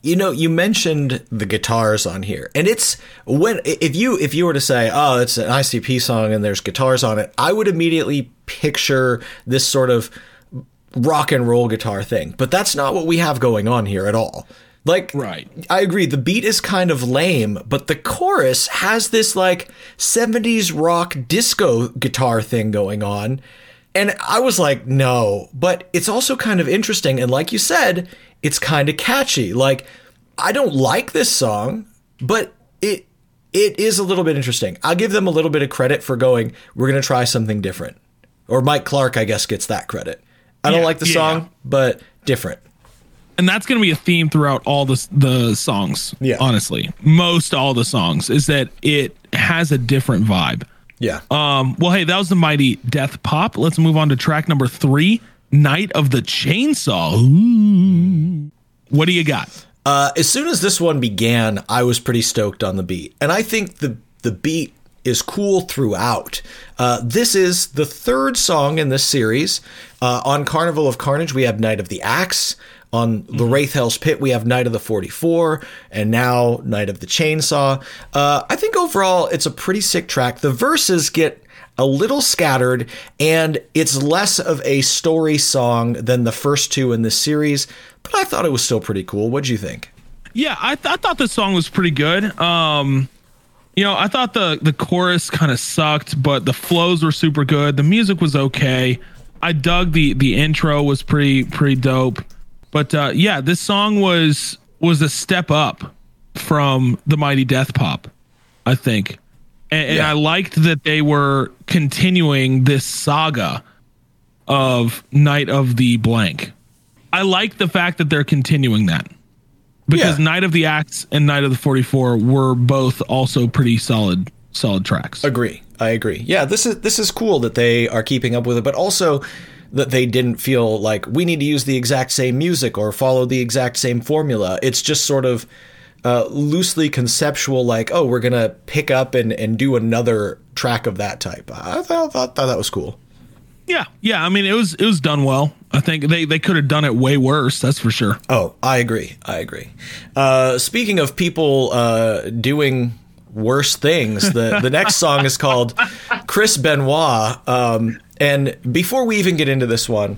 You mentioned the guitars on here, and it's if you were to say, oh, it's an ICP song and there's guitars on it, I would immediately picture this sort of rock and roll guitar thing. But that's not what we have going on here at all. Like, right. I agree. The beat is kind of lame, but the chorus has this like 70s rock disco guitar thing going on. And I was like, no, but it's also kind of interesting. And like you said, it's kind of catchy. Like, I don't like this song, but it is a little bit interesting. I'll give them a little bit of credit for going, we're going to try something different. Or Mike Clark, I guess, gets that credit. I don't like the song, but different. And that's going to be a theme throughout all the songs. Yeah. Honestly, most all the songs is that it has a different vibe. Yeah. Well, hey, that was the Mighty Death Pop. Let's move on to track number 3, Night of the Chainsaw. Ooh. What do you got? As soon as this one began, I was pretty stoked on the beat. And I think the beat is cool throughout. This is the third song in this series. On Carnival of Carnage, we have Night of the Axe. On the Wraith Hell's Pit, we have Night of the 44, and now Night of the Chainsaw. I think overall, it's a pretty sick track. The verses get a little scattered, and it's less of a story song than the first two in this series, but I thought it was still pretty cool. What'd you think? Yeah, I thought the song was pretty good. I thought the chorus kind of sucked, but the flows were super good. The music was okay. I dug the intro was pretty dope. But this song was a step up from the Mighty Death Pop, I think. And I liked that they were continuing this saga of Night of the Blank. I like the fact that they're continuing that. Because Night of the Axe and Night of the 44 were both also pretty solid tracks. I agree. Yeah, this is cool that they are keeping up with it, but also that they didn't feel like we need to use the exact same music or follow the exact same formula. It's just sort of loosely conceptual, like, oh, we're going to pick up and do another track of that type. I thought that was cool. Yeah. Yeah. I mean, it was done well. I think they could have done it way worse. That's for sure. Oh, I agree. Speaking of people doing worse things, the next song is called Chris Benoit. And before we even get into this one,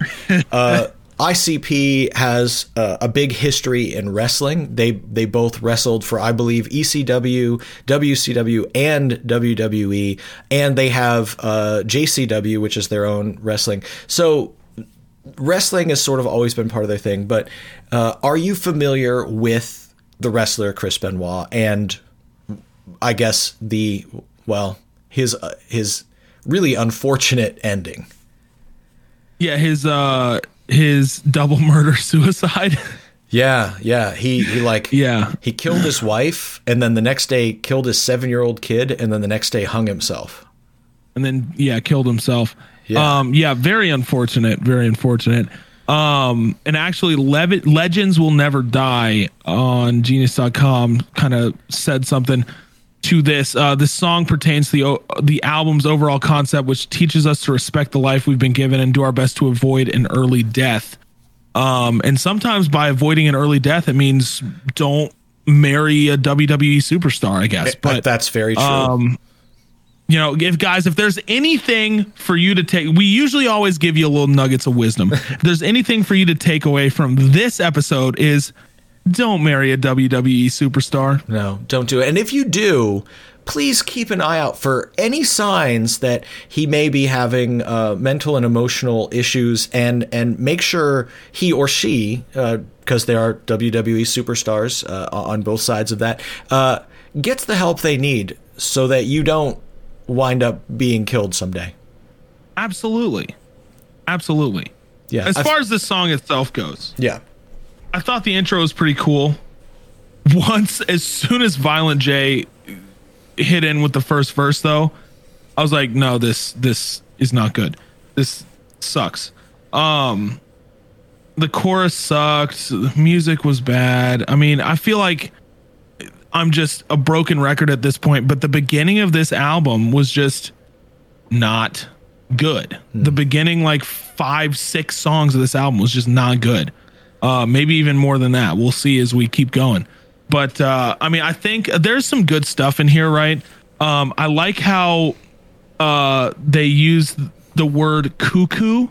ICP has a big history in wrestling. They both wrestled for, I believe, ECW, WCW, and WWE, and they have JCW, which is their own wrestling. So wrestling has sort of always been part of their thing. But are you familiar with the wrestler Chris Benoit and, I guess, the, well, his really unfortunate ending? Yeah, his double murder suicide. Yeah. He killed his wife, and then the next day killed his 7-year-old kid, and then the next day hung himself. And then killed himself. Yeah. Very unfortunate. Very unfortunate. And actually, Legends Will Never Die on Genius.com kind of said something to this. This song pertains to the album's overall concept, which teaches us to respect the life we've been given and do our best to avoid an early death. And sometimes by avoiding an early death, it means don't marry a WWE superstar, I guess. But that's very true. If there's anything for you to take, we usually always give you a little nuggets of wisdom. If there's anything for you to take away from this episode, is don't marry a WWE superstar. No, don't do it. And if you do, please keep an eye out for any signs that he may be having mental and emotional issues, and make sure he or she, because there are WWE superstars on both sides of that, gets the help they need so that you don't wind up being killed someday. Absolutely. Yeah. As far as the song itself goes. Yeah. I thought the intro was pretty cool. As soon as Violent J hit in with the first verse, though, I was like, no, this is not good. This sucks. The chorus sucked. The music was bad. I mean, I feel like I'm just a broken record at this point, but the beginning of this album was just not good. The beginning, 5-6 songs of this album was just not good. Maybe even more than that. We'll see as we keep going. But, I think there's some good stuff in here, right? I like how they use the word cuckoo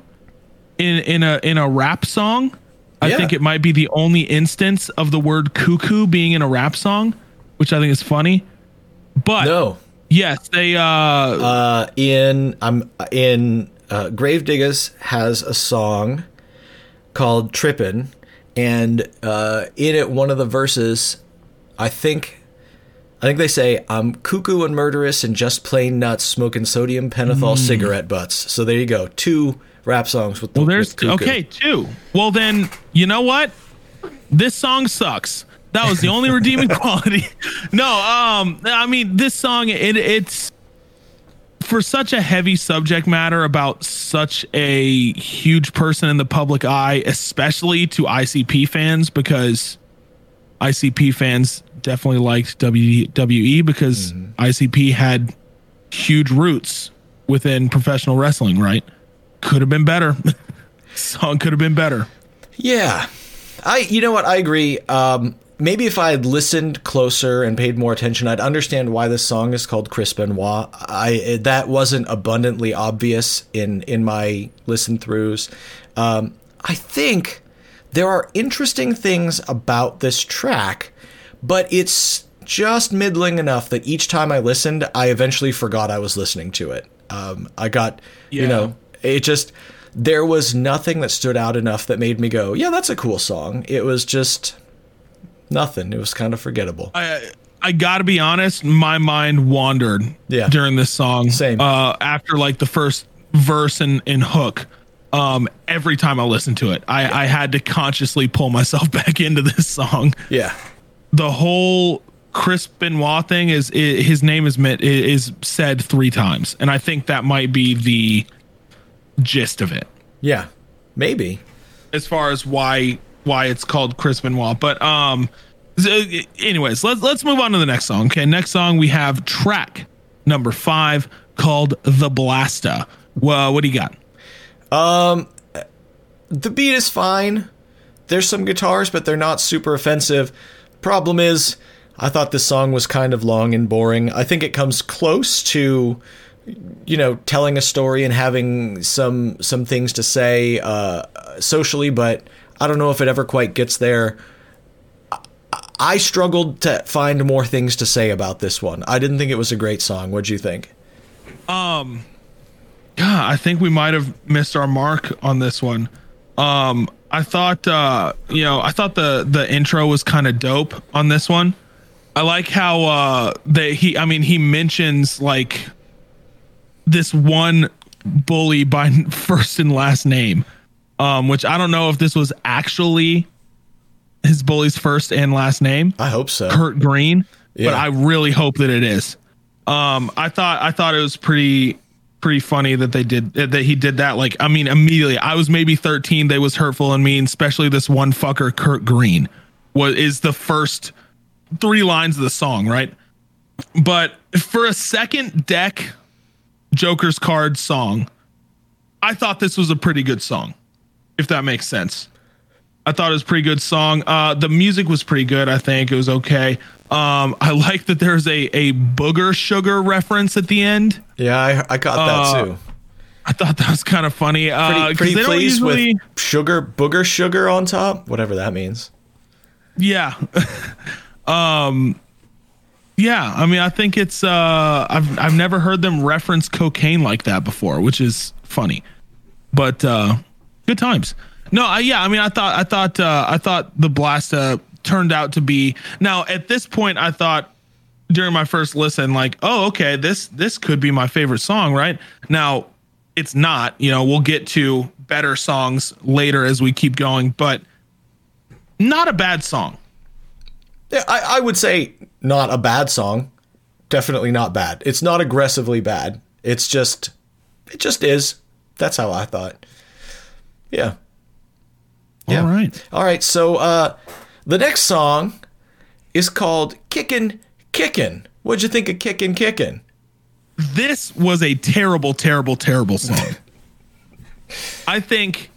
in a rap song. I think it might be the only instance of the word cuckoo being in a rap song, which I think is funny. But no. Yes, they Gravediggaz has a song called Trippin'. And in it, one of the verses, I think they say, I'm cuckoo and murderous and just plain nuts smoking sodium pentothal cigarette butts. So there you go. 2 rap songs with cuckoo. Okay, 2. Well, then, you know what? This song sucks. That was the only redeeming quality. No, this song, it's for such a heavy subject matter about such a huge person in the public eye, especially to ICP fans, because ICP fans definitely liked WWE because ICP had huge roots within professional wrestling, right? Could have been better. Song could have been better. Yeah. I agree. Maybe if I had listened closer and paid more attention, I'd understand why this song is called Chris Benoit. That wasn't abundantly obvious in my listen-throughs. I think there are interesting things about this track, but it's just middling enough that each time I listened, I eventually forgot I was listening to it. There was nothing that stood out enough that made me go, yeah, that's a cool song. It was just... nothing. It was kind of forgettable. I gotta be honest, my mind wandered during this song. Same. After the first verse and hook. Every time I listened to it, I had to consciously pull myself back into this song. Yeah. The whole Chris Benoit thing is his name is said 3 times, and I think that might be the gist of it. Yeah, maybe. As far as why it's called Chris Benoit. But anyways, let's move on to the next song. Okay, next song we have track number 5 called The Blasta. Well, what do you got? The beat is fine. There's some guitars, but they're not super offensive. Problem is, I thought this song was kind of long and boring. I think it comes close to you know, telling a story and having some things to say socially, but I don't know if it ever quite gets there. I struggled to find more things to say about this one. I didn't think it was a great song. What'd you think? Yeah, I think we might have missed our mark on this one. I thought, the intro was kind of dope on this one. I like how he mentions like this one bully by first and last name, which I don't know if this was actually his bully's first and last name. I hope so. Kurt Green, yeah. But I really hope that it is. I thought it was pretty funny that he did that. Like, I mean, immediately I was maybe 13. They was hurtful and mean, especially this one fucker, Kurt Green is the first 3 lines of the song. Right. But for a second deck Joker's card song, I thought this was a pretty good song. If that makes sense. I thought it was a pretty good song. The music was pretty good. I think it was okay. I like that there's a booger sugar reference at the end. Yeah, I caught that too. I thought that was kind of funny. Pretty pleased with sugar, booger sugar on top, whatever that means. Yeah. Yeah, I mean, I think it's I've never heard them reference cocaine like that before, which is funny. But good times. No, I thought the blast turned out to be. Now at this point, I thought during my first listen, like, oh, okay, this could be my favorite song, right? Now it's not, you know, we'll get to better songs later as we keep going, but not a bad song. Yeah, I would say not a bad song. Definitely not bad. It's not aggressively bad. It's just, it just is. That's how I thought. Yeah. Yeah. All right. So the next song is called Kickin' Kickin'. What'd you think of Kickin' Kickin'? This was a terrible, terrible, terrible song. I think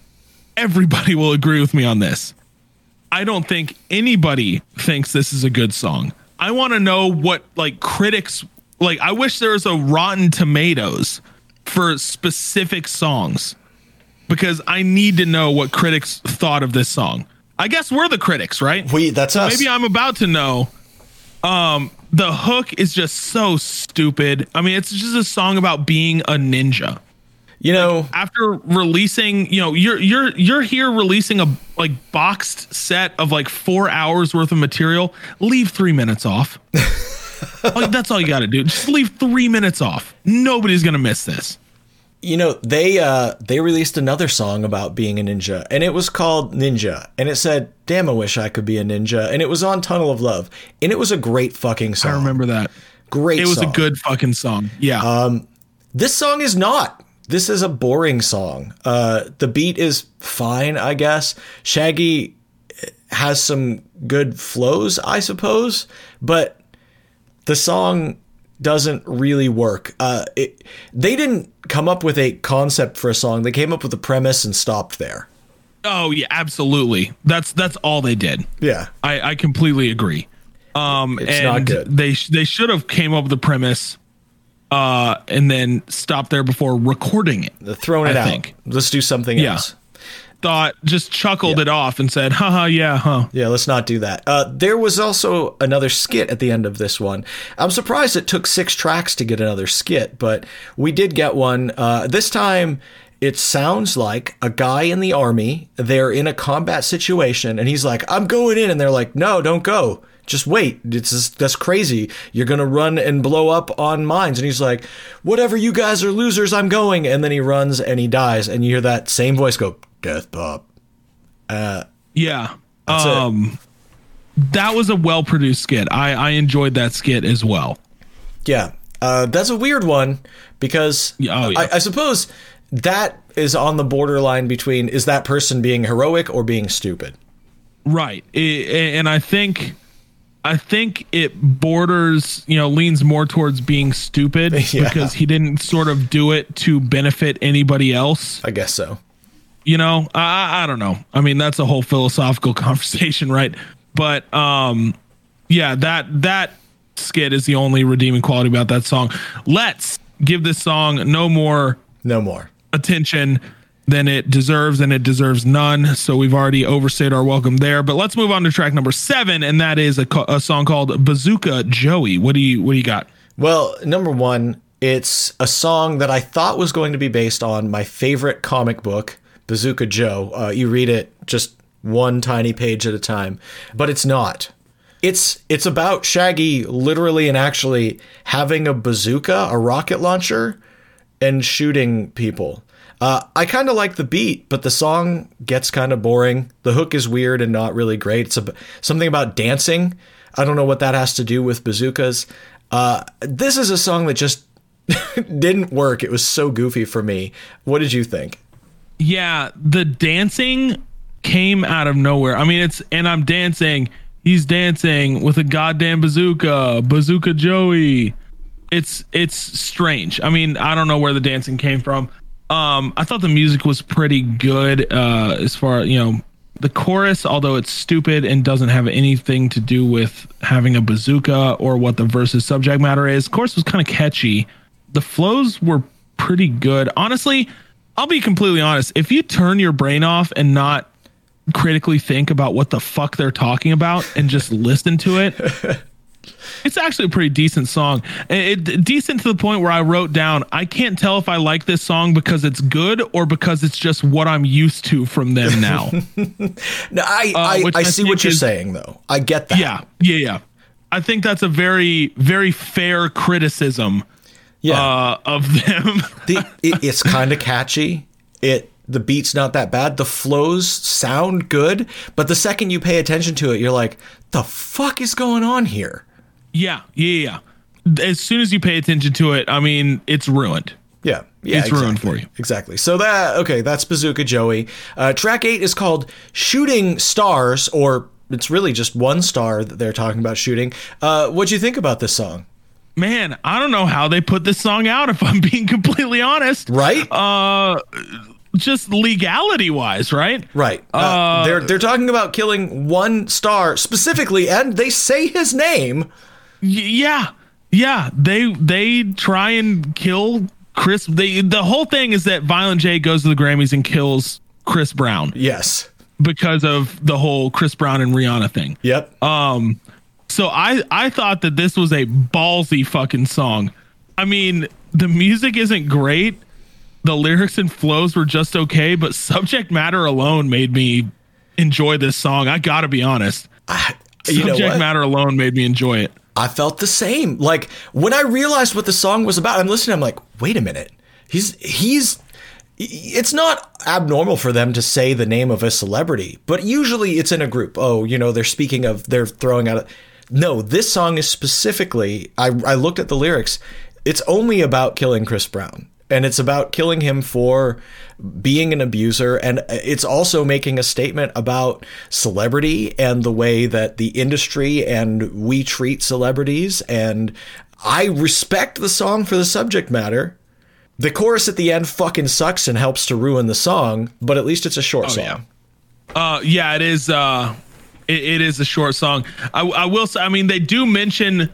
everybody will agree with me on this. I don't think anybody thinks this is a good song. I want to know what critics like. I wish there was a Rotten Tomatoes for specific songs, because I need to know what critics thought of this song. I guess we're the critics, right? That's us. Maybe I'm about to know. The hook is just so stupid. I mean, it's just a song about being a ninja. You know, after releasing, you know, you're here releasing a boxed set of 4 hours worth of material. Leave 3 minutes off. That's all you got to do. Just leave 3 minutes off. Nobody's going to miss this. You know, they released another song about being a ninja, and it was called Ninja, and it said, damn, I wish I could be a ninja, and it was on Tunnel of Love, and it was a great fucking song. I remember that. Great song. It was a good fucking song, yeah. This song is not. This is a boring song. The beat is fine, I guess. Shaggy has some good flows, I suppose, but the song doesn't really work. They didn't come up with a concept for a song. They came up with a premise and stopped there. Oh yeah, absolutely. That's all they did. Yeah, I completely agree. It's not good. They should have came up with a premise, and then stopped there before recording it. They're throwing it out. Think. Let's do something else. Thought just chuckled it off and said, haha, yeah, huh. Yeah, let's not do that. There was also another skit at the end of this one. I'm surprised it took 6 tracks to get another skit, but we did get one. This time it sounds like a guy in the army. They're in a combat situation and he's like, I'm going in. And they're like, no, don't go. Just wait. That's crazy. You're going to run and blow up on mines. And he's like, whatever, you guys are losers. I'm going. And then he runs and he dies. And you hear that same voice go, Death Pop. Yeah. That was a well-produced skit. I enjoyed that skit as well. Yeah. That's a weird one because I suppose that is on the borderline between, is that person being heroic or being stupid? Right. And I think it borders, you know, leans more towards being stupid because he didn't sort of do it to benefit anybody else. I guess so. You know, I don't know. I mean, that's a whole philosophical conversation, right? But that skit is the only redeeming quality about that song. Let's give this song no more attention than it deserves, and it deserves none. So we've already overstayed our welcome there. But let's move on to track number 7, and that is a song called Bazooka Joey. What do you got? Well, number one, it's a song that I thought was going to be based on my favorite comic book, Bazooka Joe. You read it just one tiny page at a time, but it's not. It's about Shaggy literally and actually having a bazooka, a rocket launcher, and shooting people. I kind of like the beat, but the song gets kind of boring. The hook is weird and not really great. It's something about dancing. I don't know what that has to do with bazookas. This is a song that just didn't work. It was so goofy for me. What did you think? Yeah, the dancing came out of nowhere. I mean, I'm dancing. He's dancing with a goddamn bazooka. Bazooka Joey. It's strange. I mean, I don't know where the dancing came from. I thought the music was pretty good as far as, the chorus, although it's stupid and doesn't have anything to do with having a bazooka or what the verse's subject matter is. Chorus was kind of catchy. The flows were pretty good. Honestly, I'll be completely honest. If you turn your brain off and not critically think about what the fuck they're talking about and just listen to it... It's actually a pretty decent song. Decent to the point where I wrote down, I can't tell if I like this song because it's good or because it's just what I'm used to from them now. No, I see what you're saying, though. I get that. Yeah. I think that's a very, very fair criticism of them. It's kind of catchy. The beat's not that bad. The flows sound good. But the second you pay attention to it, you're like, the fuck is going on here? Yeah. As soon as you pay attention to it, I mean, it's ruined. Yeah, it's exactly. Ruined for you. Exactly. So that's Bazooka Joey. Track 8 is called Shooting Stars, or it's really just one star that they're talking about shooting. What'd you think about this song? Man, I don't know how they put this song out, if I'm being completely honest. Right? Just legality wise, right? Right. They're talking about killing one star specifically, and they say his name. Yeah. They try and kill Chris. The whole thing is that Violent J goes to the Grammys and kills Chris Brown. Yes. Because of the whole Chris Brown and Rihanna thing. Yep. So I thought that this was a ballsy fucking song. I mean, the music isn't great. The lyrics and flows were just okay, but subject matter alone made me enjoy this song. I gotta be honest. I felt the same. Like, when I realized what the song was about, I'm listening, I'm like, wait a minute. It's not abnormal for them to say the name of a celebrity, but usually it's in a group. Oh, they're speaking of, they're throwing out. No, this song is specifically, I looked at the lyrics. It's only about killing Chris Brown. And it's about killing him for being an abuser. And it's also making a statement about celebrity and the way that the industry and we treat celebrities. And I respect the song for the subject matter. The chorus at the end fucking sucks and helps to ruin the song, but at least it's a short song. Yeah. It is. It is a short song. I will say, I mean, they do mention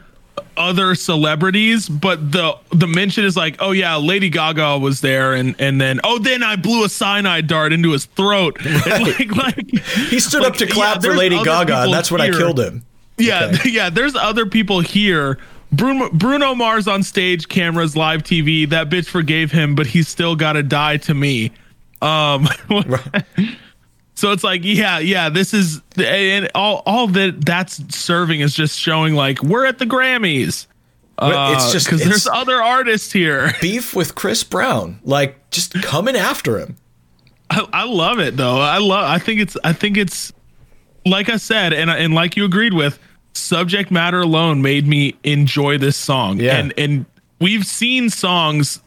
other celebrities, but the mention is like, oh yeah, Lady Gaga was there, and then I blew a cyanide dart into his throat. Right. Like he stood up to clap for Lady Gaga, and that's when I killed him. Yeah, okay. There's other people here. Bruno Mars on stage, cameras, live TV. That bitch forgave him, but he's still got to die to me. Right. So it's like, yeah, this is, and all that that's serving is just showing like we're at the Grammys. It's just because there's other artists here. Beef with Chris Brown, like just coming after him. I love it though. I think it's like I said, and like you agreed with, subject matter alone made me enjoy this song. Yeah. And we've seen songs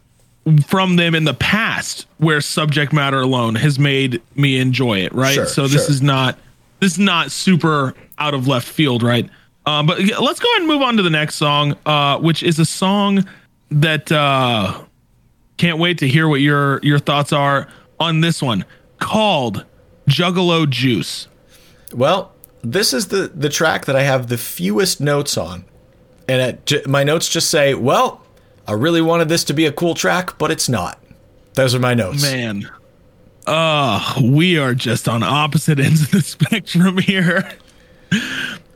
from them in the past where subject matter alone has made me enjoy it, right? Sure, so this is not super out of left field, right? But let's go ahead and move on to the next song, which is a song that can't wait to hear what your thoughts are on this one, called Juggalo Juice. Well, this is the track that I have the fewest notes on, and my notes just say, well, I really wanted this to be a cool track, but it's not. Those are my notes. Man. We are just on opposite ends of the spectrum here.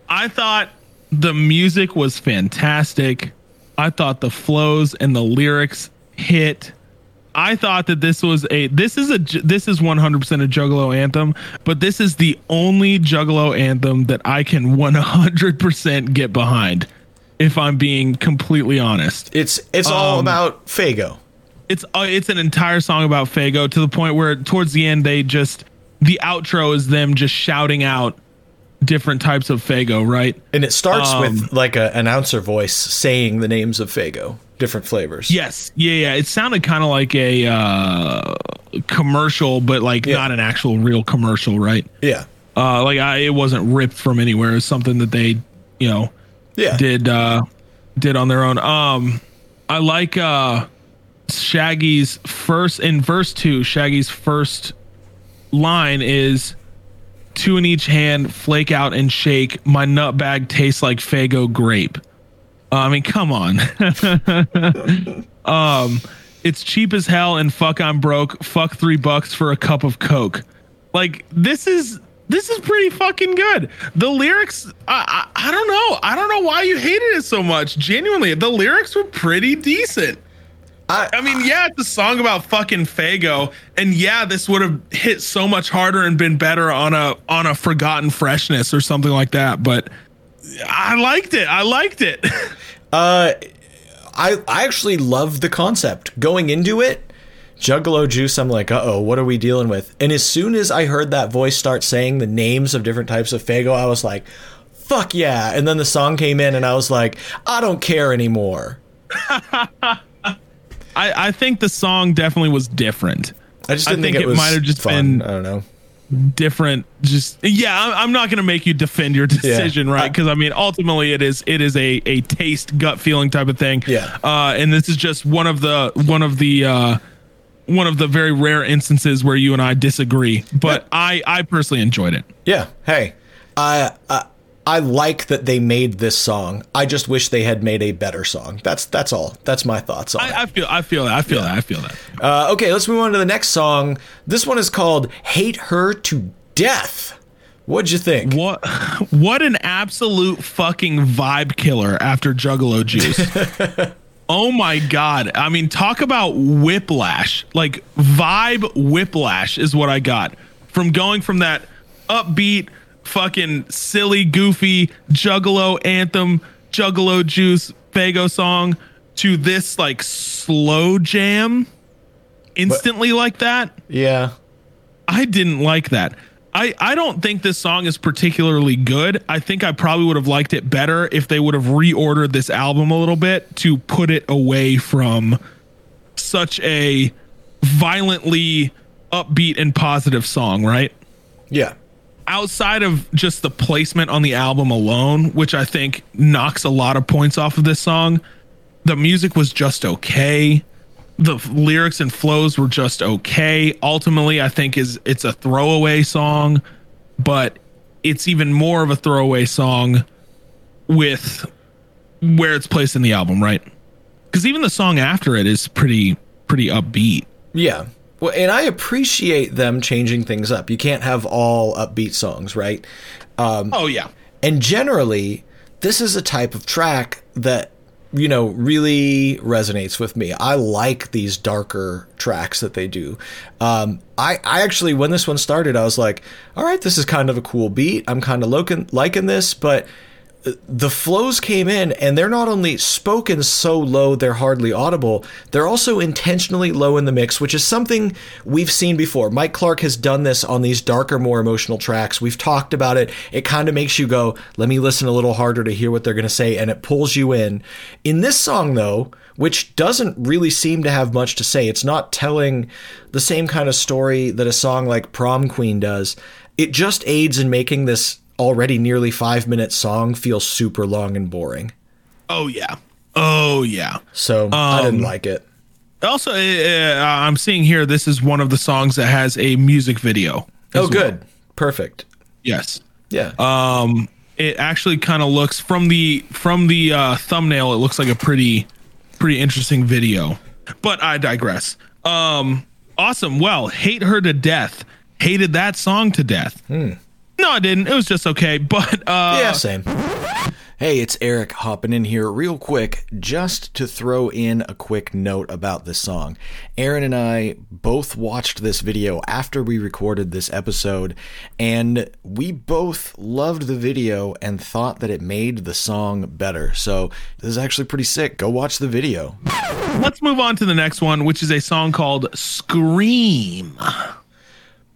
I thought the music was fantastic. I thought the flows and the lyrics hit. I thought that this is 100% a Juggalo anthem, but this is the only Juggalo anthem that I can 100% get behind. If I'm being completely honest, it's all about Faygo. It's an entire song about Faygo, to the point where towards the end the outro is them just shouting out different types of Faygo, right? And it starts with like an announcer voice saying the names of Faygo, different flavors. Yes, yeah. It sounded kind of like a commercial, but not an actual real commercial, right? Yeah. It wasn't ripped from anywhere. It was something that they, did on their own. I like Shaggy's first in verse 2. Shaggy's first line is, two in each hand, flake out and shake. My nut bag tastes like Faygo grape. I mean, come on. It's cheap as hell and fuck I'm broke. Fuck $3 for a cup of Coke. Like, this is pretty fucking good. The lyrics, I don't know. I don't know why you hated it so much. Genuinely, the lyrics were pretty decent. I mean, it's a song about fucking Faygo, and this would have hit so much harder and been better on a forgotten freshness or something like that. But I liked it. I actually loved the concept going into it. Juggalo juice. I'm like, uh-oh, what are we dealing with? And as soon as I heard that voice start saying the names of different types of Faygo, I was like, fuck yeah. And then the song came in and I was like, I don't care anymore. I think the song definitely was different. I just didn't think it might have just fun. Been, I don't know, different. Just, I'm not going to make you defend your decision, right? Because I mean, ultimately, it is a taste, gut feeling type of thing. Yeah. And this is just one of the very rare instances where you and I disagree. But yeah. I personally enjoyed it. Yeah. Hey, I like that they made this song. I just wish they had made a better song. That's all. That's my thoughts on it. I feel that. Okay, let's move on to the next song. This one is called Hate Her to Death. What'd you think? What an absolute fucking vibe killer after Juggalo Juice. Oh my God. I mean, talk about whiplash. Like, vibe whiplash is what I got from going from that upbeat, fucking silly, goofy Juggalo anthem, Juggalo Juice, Faygo song to this like slow jam instantly, but, like that. Yeah. I didn't like that. I don't think this song is particularly good. I think I probably would have liked it better if they would have reordered this album a little bit to put it away from such a violently upbeat and positive song, right? Yeah. Outside of just the placement on the album alone, which I think knocks a lot of points off of this song, the music was just okay. The lyrics and flows were just okay. Ultimately, I think it's a throwaway song, but it's even more of a throwaway song with where it's placed in the album, right? Because even the song after it is pretty upbeat. Yeah. Well, and I appreciate them changing things up. You can't have all upbeat songs, right? And generally, this is a type of track that, really resonates with me. I like these darker tracks that they do. I actually, when this one started, I was like, all right, this is kind of a cool beat. I'm kind of liking this, but the flows came in and they're not only spoken so low they're hardly audible, they're also intentionally low in the mix, which is something we've seen before. Mike Clark has done this on these darker, more emotional tracks. We've talked about it. It kind of makes you go, let me listen a little harder to hear what they're going to say, and it pulls you in. In this song, though, which doesn't really seem to have much to say, it's not telling the same kind of story that a song like Prom Queen does. It just aids in making this already nearly 5-minute song feels super long and boring. Oh yeah. So I didn't like it. Also, I'm seeing here, this is one of the songs that has a music video. Oh, good. Well. Perfect. Yes. Yeah. It actually kind of looks from the thumbnail, it looks like a pretty pretty interesting video, but I digress. Awesome. Well, hate her to death. Hated that song to death. No, I didn't. It was just okay. But yeah, same. Hey, it's Eric hopping in here real quick just to throw in a quick note about this song. Aaron and I both watched this video after we recorded this episode, and we both loved the video and thought that it made the song better. So this is actually pretty sick. Go watch the video. Let's move on to the next one, which is a song called Scream. What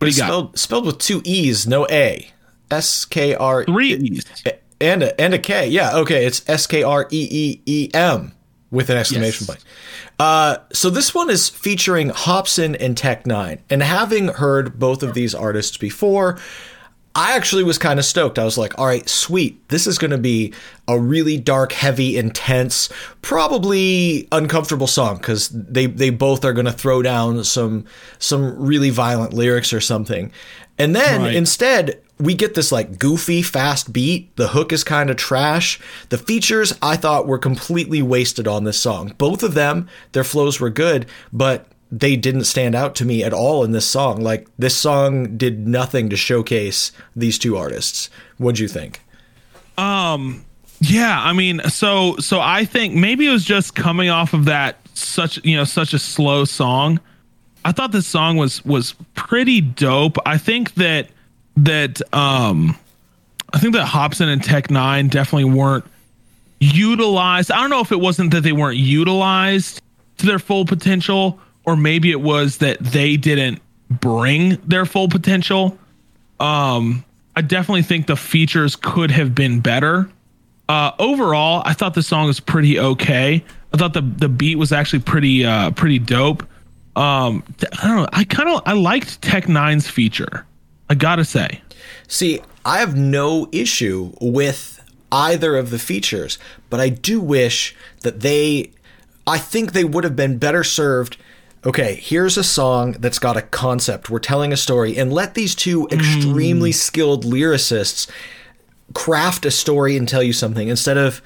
do you got? Spelled with two E's, no A. S-K-R... Three E's. And a K. Yeah, okay. It's S-K-R-E-E-E-M with an exclamation point. So this one is featuring Hobson and Tech N9ne. And having heard both of these artists before, I actually was kind of stoked. I was like, all right, sweet. This is going to be a really dark, heavy, intense, probably uncomfortable song because they both are going to throw down some really violent lyrics or something. And then instead... we get this like goofy, fast beat. The hook is kind of trash. The features I thought were completely wasted on this song. Both of them, their flows were good, but they didn't stand out to me at all in this song. Like this song did nothing to showcase these two artists. What'd you think? Yeah, I mean, so I think maybe it was just coming off of that such a slow song. I thought this song was pretty dope. I think that Hobson and Tech N9ne definitely weren't utilized. I don't know if it wasn't that they weren't utilized to their full potential, or maybe it was that they didn't bring their full potential. I definitely think the features could have been better. Overall, I thought the song was pretty okay. I thought the beat was actually pretty dope. I don't know. I liked Tech N9ne's feature. I gotta say. See, I have no issue with either of the features, but I do wish that I think they would have been better served. Okay, here's a song that's got a concept. We're telling a story, and let these two extremely skilled lyricists craft a story and tell you something instead of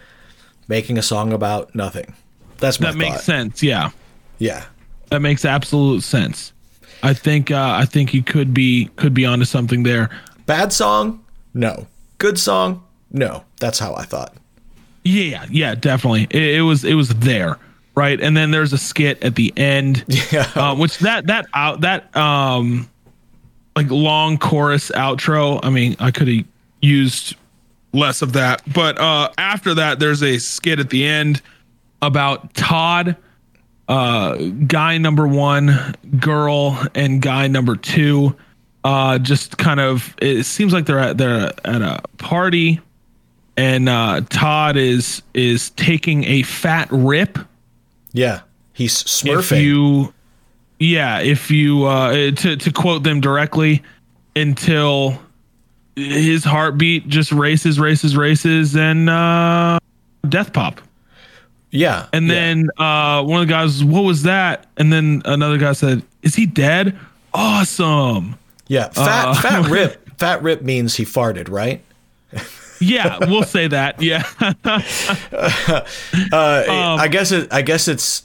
making a song about nothing. That's my thought. That makes sense. Yeah. Yeah. That makes absolute sense. I think he could be onto something there. Bad song? No. Good song? No. That's how I thought. Yeah, definitely. It was there, right? And then there's a skit at the end, which that like long chorus outro. I mean, I could have used less of that, but after that, there's a skit at the end about Todd. Guy number one, girl, and guy number two, just kind of, it seems like they're at a party, and Todd is taking a fat rip. Yeah, he's smurfing. If you, to quote them directly, until his heartbeat just races, and death pop. Yeah. And then one of the guys, what was that? And then another guy said, is he dead? Awesome. Yeah. Fat rip means he farted, right? Yeah, we'll say that. Yeah. I guess it's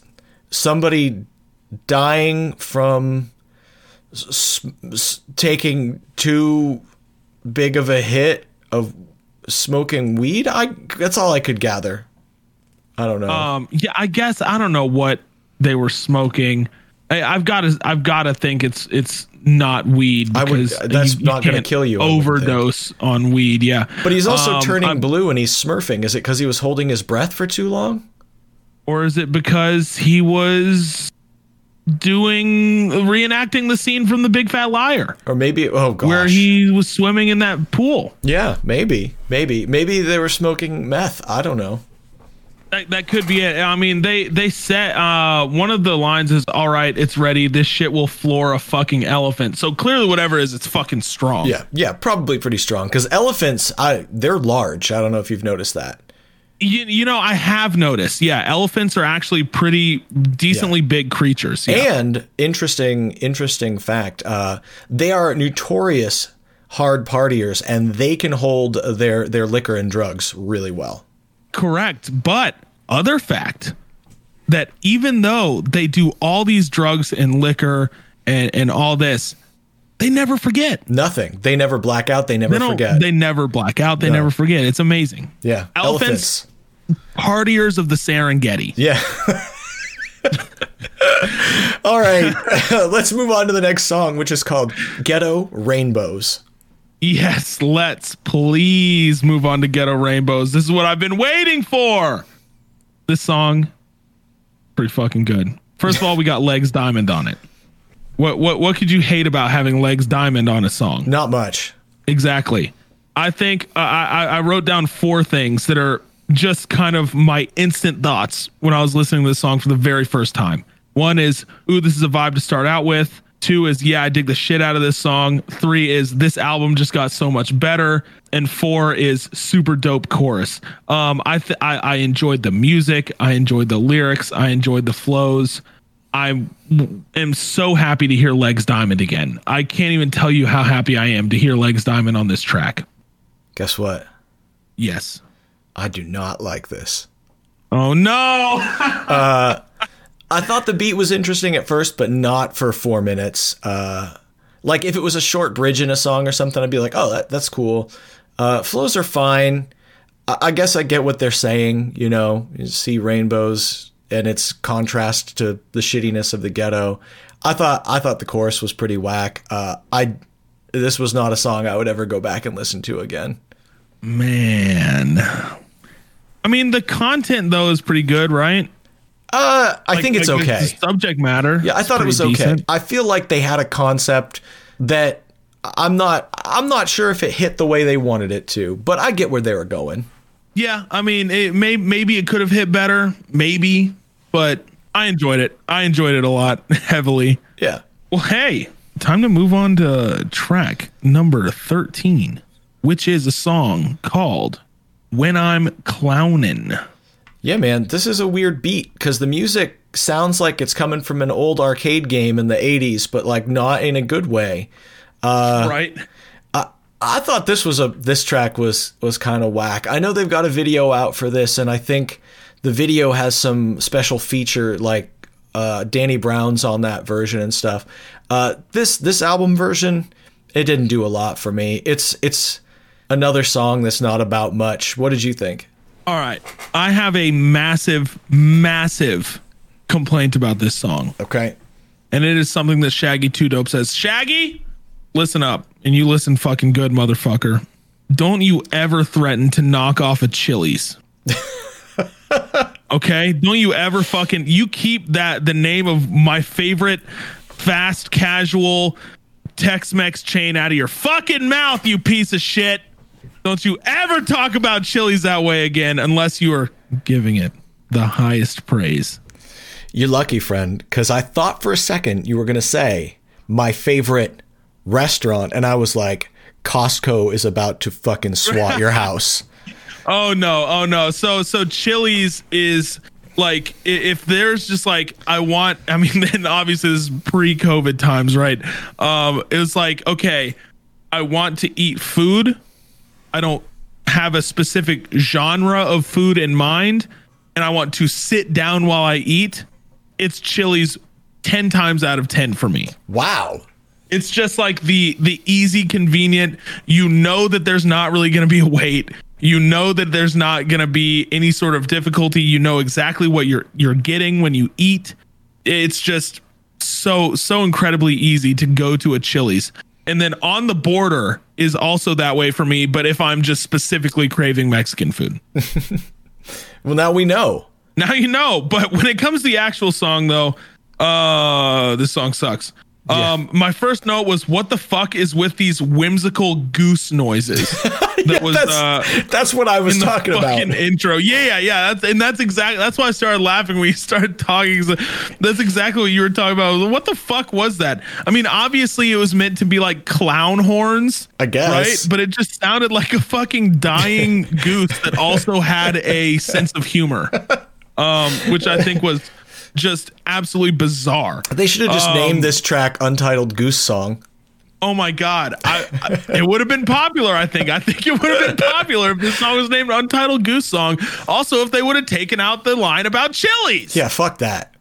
somebody dying from taking too big of a hit of smoking weed. That's all I could gather. I don't know. I guess I don't know what they were smoking. I've got to think it's not weed. That's not going to kill you. Overdose on weed. Yeah. But he's also turning blue and he's smurfing. Is it because he was holding his breath for too long? Or is it because he was reenacting the scene from The Big Fat Liar? Or maybe, oh gosh, where he was swimming in that pool. Yeah, maybe they were smoking meth. I don't know. That could be it. I mean, they said one of the lines is, all right, it's ready. This shit will floor a fucking elephant. So clearly whatever it is, it's fucking strong. Yeah, probably pretty strong because elephants, they're large. I don't know if you've noticed that. You know, I have noticed. Yeah, elephants are actually pretty decently big creatures. Yeah. And interesting fact, they are notorious hard partiers and they can hold their liquor and drugs really well. Correct. But other fact, that even though they do all these drugs and liquor and all this, they never forget. Nothing. They never black out. They never forget. They never black out. They never forget. It's amazing. Yeah. Elephants. Partiers of the Serengeti. Yeah. All right. Let's move on to the next song, which is called Ghetto Rainbows. Yes, let's please move on to Ghetto Rainbows. This is what I've been waiting for. This song, pretty fucking good. First of all, we got Legs Diamond on it. What could you hate about having Legs Diamond on a song? Not much. Exactly. I think I wrote down 4 things that are just kind of my instant thoughts when I was listening to this song for the very first time. One is, ooh, this is a vibe to start out with. 2 is, yeah, I dig the shit out of this song. 3 is, this album just got so much better. And 4 is, super dope chorus. I enjoyed the music. I enjoyed the lyrics. I enjoyed the flows. I am so happy to hear Legs Diamond again. I can't even tell you how happy I am to hear Legs Diamond on this track. Guess what? Yes. I do not like this. Oh, no. I thought the beat was interesting at first, but not for 4 minutes. Like if it was a short bridge in a song or something, I'd be like, oh, that's cool. Flows are fine. I guess I get what they're saying. You know, you see rainbows and its contrast to the shittiness of the ghetto. I thought the chorus was pretty whack. This was not a song I would ever go back and listen to again. Man. I mean, the content though is pretty good, right? I think it's okay. Subject matter. Yeah, I thought it was okay. Decent. I feel like they had a concept that I'm not sure if it hit the way they wanted it to, but I get where they were going. Yeah, I mean, it maybe it could have hit better, maybe, but I enjoyed it. I enjoyed it a lot, heavily. Yeah. Well, hey, time to move on to track number 13, which is a song called When I'm Clownin'. Yeah, man, this is a weird beat because the music sounds like it's coming from an old arcade game in the 80s, but like not in a good way. Right. I thought this track was kind of whack. I know they've got a video out for this, and I think the video has some special feature like Danny Brown's on that version and stuff. This album version, it didn't do a lot for me. It's another song that's not about much. What did you think? All right. I have a massive, massive complaint about this song. Okay. And it is something that Shaggy 2 Dope says. Shaggy, listen up. And you listen fucking good, motherfucker. Don't you ever threaten to knock off a Chili's. Okay? Don't you ever fucking... You keep that the name of my favorite fast casual Tex-Mex chain out of your fucking mouth, you piece of shit. Don't you ever talk about Chili's that way again unless you are giving it the highest praise. You're lucky, friend, because I thought for a second you were going to say my favorite restaurant, and I was like, Costco is about to fucking SWAT your house. Oh, no. So Chili's is like, if there's just like, then obviously this is pre-COVID times, right? It was like, okay, I want to eat food. I don't have a specific genre of food in mind, and I want to sit down while I eat. It's Chili's 10 times out of 10 for me. Wow. It's just like the easy, convenient, you know that there's not really going to be a wait. You know that there's not going to be any sort of difficulty. You know exactly what you're getting when you eat. It's just so incredibly easy to go to a Chili's. And then On the Border is also that way for me, but if I'm just specifically craving Mexican food. Well, now we know. Now you know. But when it comes to the actual song, though, this song sucks. Yeah. My first note was, what the fuck is with these whimsical goose noises? That's what I was talking about. Intro. Yeah. That's why I started laughing when you started talking. That's exactly what you were talking about. What the fuck was that? I mean, obviously it was meant to be like clown horns, I guess, right? But it just sounded like a fucking dying goose that also had a sense of humor, which I think was just absolutely bizarre. They should have just named this track Untitled Goose Song. Oh my God. It would have been popular, I think. I think it would have been popular if this song was named Untitled Goose Song. Also, if they would have taken out the line about Chili's. Yeah, fuck that.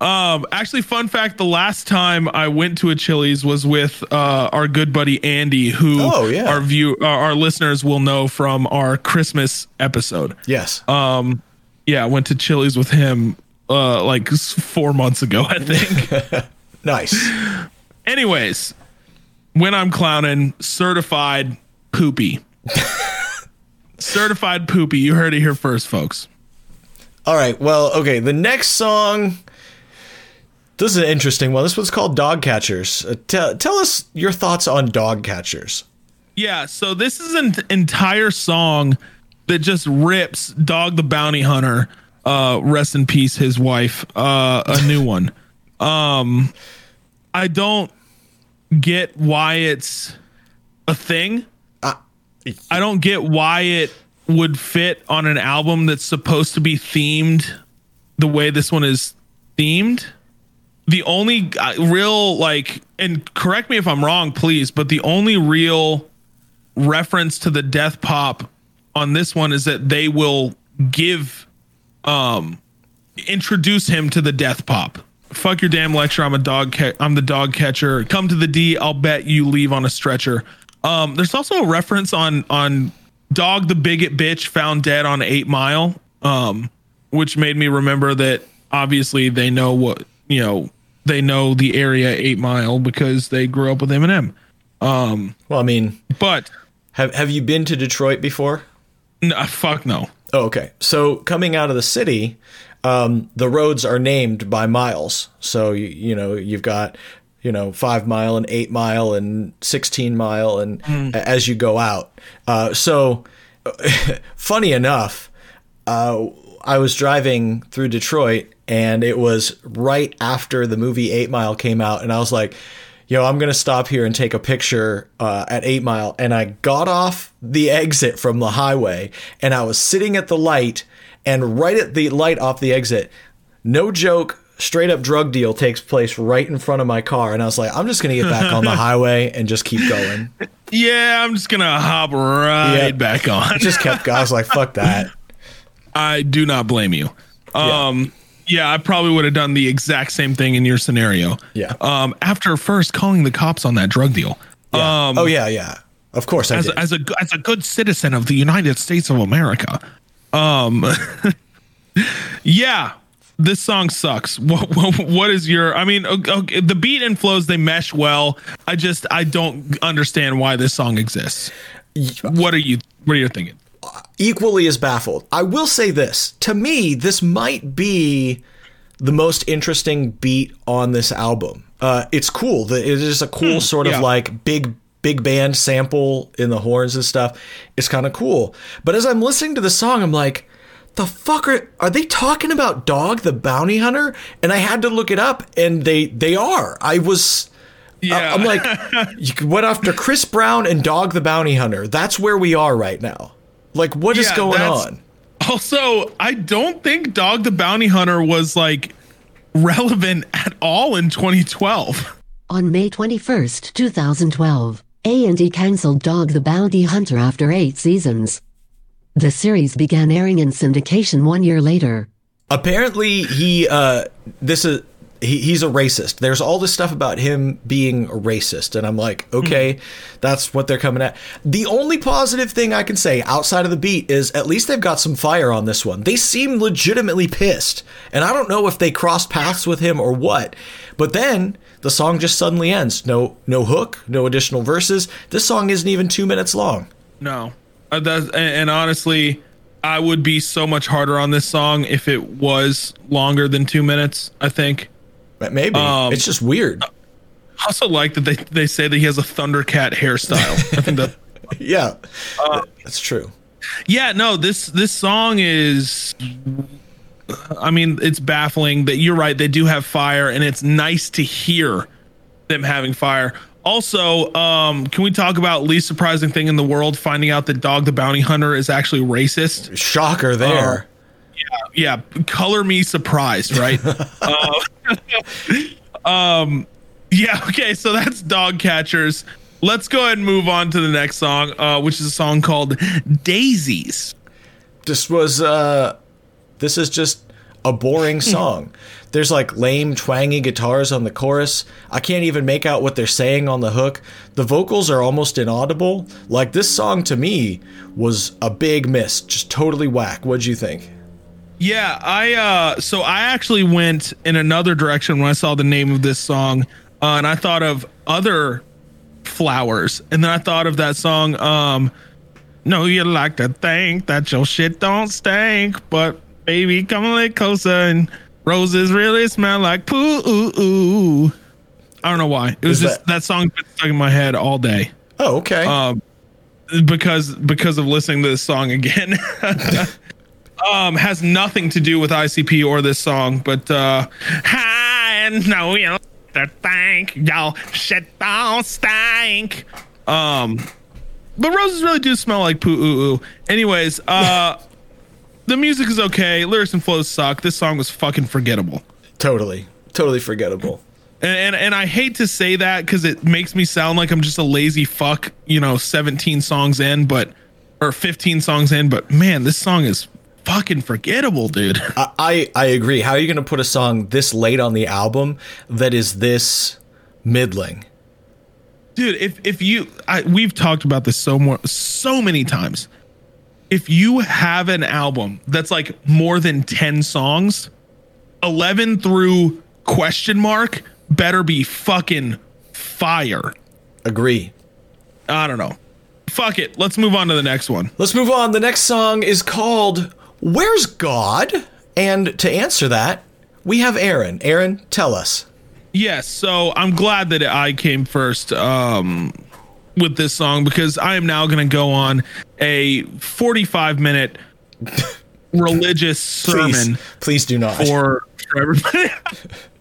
Actually, fun fact, the last time I went to a Chili's was with our good buddy Andy, who our listeners will know from our Christmas episode. Yes. I went to Chili's with him like 4 months ago, I think. Nice. Anyways, when I'm clowning, certified poopy. Certified poopy. You heard it here first, folks. All right. Well, okay. The next song... This is an interesting one. This one's called Dog Catchers. Tell us your thoughts on Dog Catchers. Yeah, so this is an entire song that just rips Dog the Bounty Hunter, rest in peace, his wife, a new one. I don't get why it's a thing. I don't get why it would fit on an album that's supposed to be themed the way this one is themed. The only real, like, and correct me if I'm wrong, please, but the only real reference to the death pop on this one is that they will introduce him to the death pop. Fuck your damn lecture. I'm the dog catcher. Come to the D. I'll bet you leave on a stretcher. There's also a reference on Dog the Bigot Bitch found dead on 8 Mile, which made me remember that obviously they know what. You know, they know the area 8 Mile because they grew up with Eminem. Well, I mean, but have you been to Detroit before? No, fuck no. Oh, okay. So coming out of the city, the roads are named by miles. So, you've got, 5 Mile and 8 Mile and 16 Mile and as you go out. So funny enough, I was driving through Detroit and it was right after the movie 8 Mile came out. And I was like, I'm going to stop here and take a picture at 8 Mile. And I got off the exit from the highway and I was sitting at the light, and right at the light off the exit, no joke, straight up drug deal takes place right in front of my car. And I was like, I'm just going to get back on the highway and just keep going. Yeah, I'm just going to hop right back on. Just kept going. I was like, fuck that. I do not blame you. I probably would have done the exact same thing in your scenario. Yeah. After first calling the cops on that drug deal. Yeah. Of course, I did. As a good citizen of the United States of America. Yeah, this song sucks. What is your? I mean, okay, the beat and flows, they mesh well. I don't understand why this song exists. What are you thinking? Equally as baffled. I will say this. To me, this might be the most interesting beat on this album. It's cool. It is a cool sort of like big band sample in the horns and stuff. It's kind of cool. But as I'm listening to the song, I'm like, the fuck are they talking about Dog the Bounty Hunter? And I had to look it up, and they are. I'm like, you went after Chris Brown and Dog the Bounty Hunter. That's where we are right now. Like, what is going on? Also, I don't think Dog the Bounty Hunter was, like, relevant at all in 2012. On May 21st, 2012, A&E canceled Dog the Bounty Hunter after 8 seasons. The series began airing in syndication 1 year later. Apparently, he's a racist. There's all this stuff about him being a racist. And I'm like, okay, that's what they're coming at. The only positive thing I can say outside of the beat is at least they've got some fire on this one. They seem legitimately pissed. And I don't know if they crossed paths with him or what. But then the song just suddenly ends. No hook, no additional verses. This song isn't even 2 minutes long. No. And honestly, I would be so much harder on this song if it was longer than 2 minutes, I think. Maybe it's just weird. I also like that they say that he has a Thundercat hairstyle. I think that, that's true. Yeah, no, this song is. I mean, it's baffling that you're right. They do have fire, and it's nice to hear them having fire. Also, can we talk about least surprising thing in the world? Finding out that Dog the Bounty Hunter is actually racist. Shocker there. Color me surprised, right? Okay, so that's Dog Catchers. Let's go ahead and move on to the next song, which is a song called Daisies. This is just a boring song. There's like lame twangy guitars on the chorus. I can't even make out what they're saying on the hook. The vocals are almost inaudible. Like, this song to me was a big miss, just totally whack. What'd you think? Yeah, I actually went in another direction when I saw the name of this song, and I thought of Other Flowers, and then I thought of that song. No, you like to think that your shit don't stink, but baby, come a little closer, and roses really smell like poo. Ooh. I don't know why. It was that song's been stuck in my head all day. Oh, okay. Because of listening to this song again. Has nothing to do with ICP or this song, but hi, no, you to think y'all shit don't stink. But roses really do smell like poo ooh. Anyways, the music is okay. Lyrics and flows suck. This song was fucking forgettable. Totally forgettable. And I hate to say that because it makes me sound like I'm just a lazy fuck, 15 songs in, but man, this song is fucking forgettable, dude. I agree. How are you going to put a song this late on the album that is this middling? Dude, we've talked about this so many times. If you have an album that's like more than 10 songs, 11 through ? Better be fucking fire. Agree. I don't know. Fuck it. Let's move on to the next one. Let's move on. The next song is called Where's God? And to answer that, we have Aaron. Aaron, tell us. Yes. So I'm glad that I came first. With this song, because I am now going to go on a 45-minute religious sermon. Please do not. For everybody.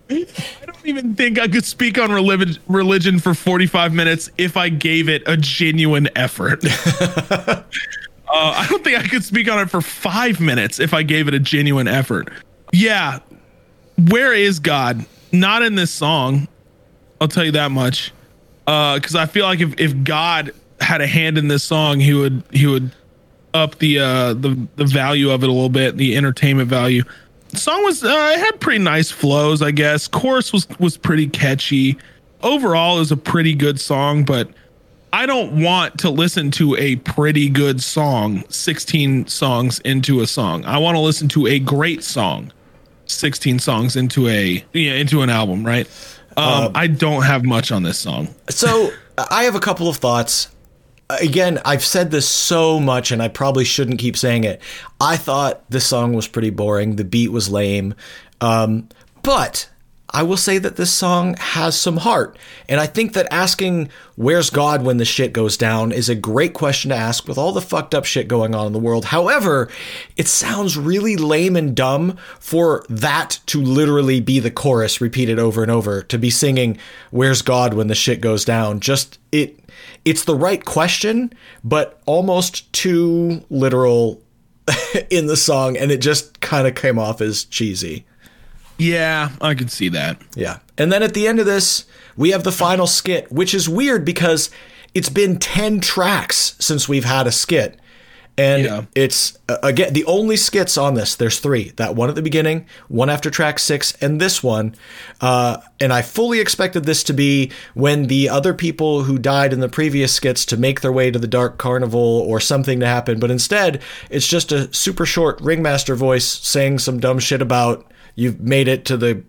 I don't even think I could speak on religion for 45 minutes if I gave it a genuine effort. I don't think I could speak on it for 5 minutes if I gave it a genuine effort. Yeah. Where is God? Not in this song. I'll tell you that much. Because I feel like if God had a hand in this song, he would up the value of it a little bit, the entertainment value. The song was it had pretty nice flows, I guess. Chorus was pretty catchy. Overall, it was a pretty good song, but I don't want to listen to a pretty good song 16 songs into a song. I want to listen to a great song 16 songs into into an album, right? I don't have much on this song. So I have a couple of thoughts. Again, I've said this so much and I probably shouldn't keep saying it. I thought this song was pretty boring. The beat was lame. But I will say that this song has some heart. And I think that asking where's God when the shit goes down is a great question to ask with all the fucked up shit going on in the world. However, it sounds really lame and dumb for that to literally be the chorus repeated over and over, to be singing where's God when the shit goes down. Just it's the right question, but almost too literal in the song. And it just kind of came off as cheesy. Yeah, I could see that. Yeah. And then at the end of this, we have the final skit, which is weird because it's been 10 tracks since we've had a skit. And It's, again, the only skits on this, there's three. That one at the beginning, one after track 6, and this one. And I fully expected this to be when the other people who died in the previous skits to make their way to the Dark Carnival or something to happen. But instead, it's just a super short Ringmaster voice saying some dumb shit about you've made it to the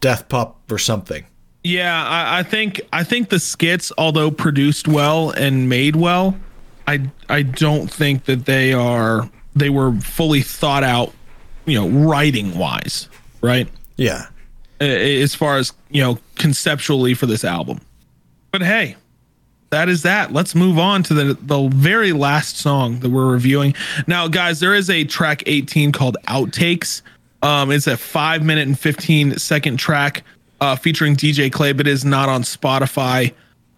Death Pop or something. Yeah, I think the skits, although produced well and made well, I don't think that they were fully thought out, writing wise, right? Yeah. As far as, conceptually for this album. But hey, that is that. Let's move on to the very last song that we're reviewing. Now, guys, there is a track 18 called Outtakes. It's a 5 minute and 15-second track featuring DJ Clay, but it is not on Spotify.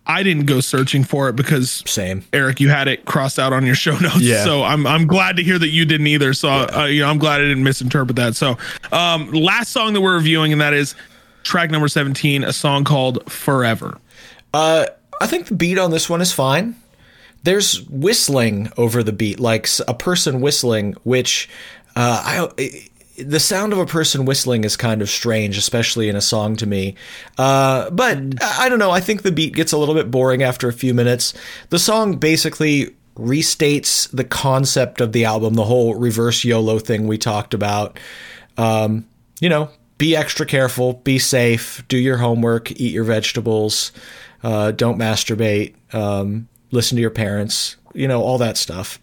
I didn't go searching for it because same, Eric, you had it crossed out on your show notes. Yeah. So I'm glad to hear that you didn't either. So I'm glad I didn't misinterpret that. So last song that we're reviewing, and that is track number 17, a song called Forever. I think the beat on this one is fine. There's whistling over the beat, like a person whistling, which the sound of a person whistling is kind of strange, especially in a song to me. But I don't know. I think the beat gets a little bit boring after a few minutes. The song basically restates the concept of the album, the whole reverse YOLO thing we talked about. You know, be extra careful, be safe, do your homework, eat your vegetables, don't masturbate, listen to your parents, you know, all that stuff.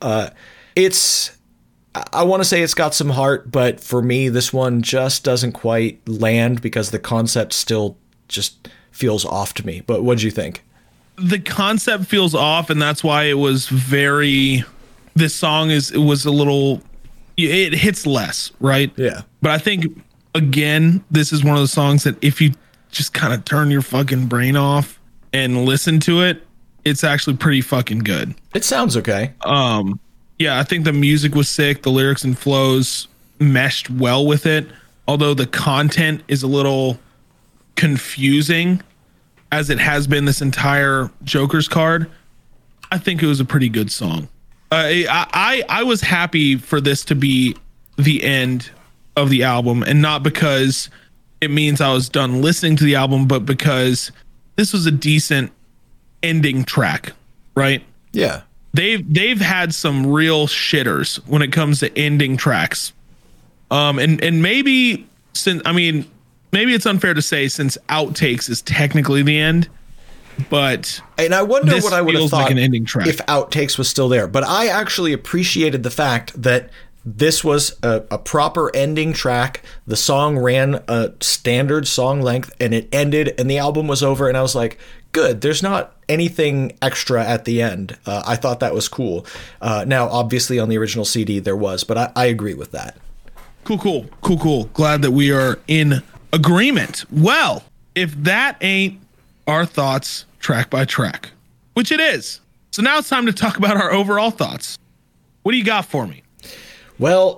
I want to say it's got some heart, but for me, this one just doesn't quite land because the concept still just feels off to me. But what do you think? The concept feels off, and that's why it was this song was a little, it hits less, right? Yeah. But I think, again, this is one of the songs that if you just kind of turn your fucking brain off and listen to it, it's actually pretty fucking good. It sounds okay. Yeah, I think the music was sick. The lyrics and flows meshed well with it, although the content is a little confusing, as it has been this entire Joker's card. I think it was a pretty good song. I was happy for this to be the end of the album, and not because it means I was done listening to the album, but because this was a decent ending track, right? Yeah. They've had some real shitters when it comes to ending tracks. And maybe maybe it's unfair to say, since Outtakes is technically the end, but and I wonder what I would have thought an ending track if Outtakes was still there. But I actually appreciated the fact that this was a proper ending track. The song ran a standard song length, and it ended, and the album was over, and I was like, good, there's not anything extra at the end. I thought that was cool. Now, obviously, on the original CD, there was, but I agree with that. Cool. Glad that we are in agreement. Well, if that ain't our thoughts track by track, which it is. So now it's time to talk about our overall thoughts. What do you got for me? Well,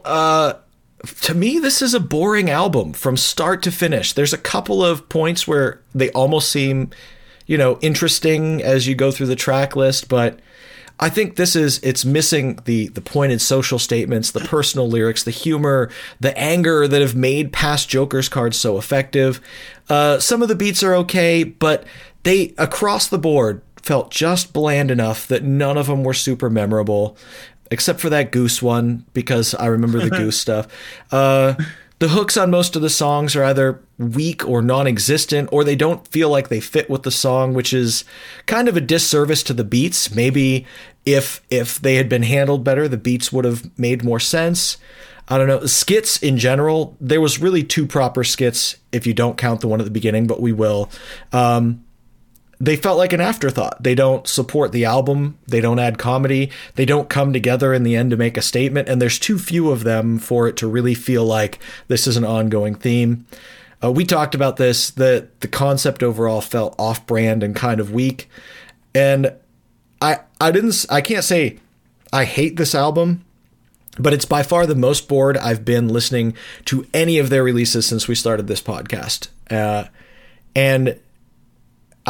to me, this is a boring album from start to finish. There's a couple of points where they almost seem, you know, interesting as you go through the track list, but I think it's missing the pointed social statements, the personal lyrics, the humor, the anger that have made past Joker's cards so effective. Some of the beats are okay, but they, across the board, felt just bland enough that none of them were super memorable. Except for that Goose one, because I remember the Goose stuff. The hooks on most of the songs are either weak or non-existent, or they don't feel like they fit with the song, which is kind of a disservice to the beats. Maybe if they had been handled better, the beats would have made more sense. I don't know. Skits in general, there was really two proper skits, if you don't count the one at the beginning, but we will. They felt like an afterthought. They don't support the album. They don't add comedy. They don't come together in the end to make a statement. And there's too few of them for it to really feel like this is an ongoing theme. We talked about this, that the concept overall felt off-brand and kind of weak. And I can't say I hate this album, but it's by far the most bored I've been listening to any of their releases since we started this podcast. And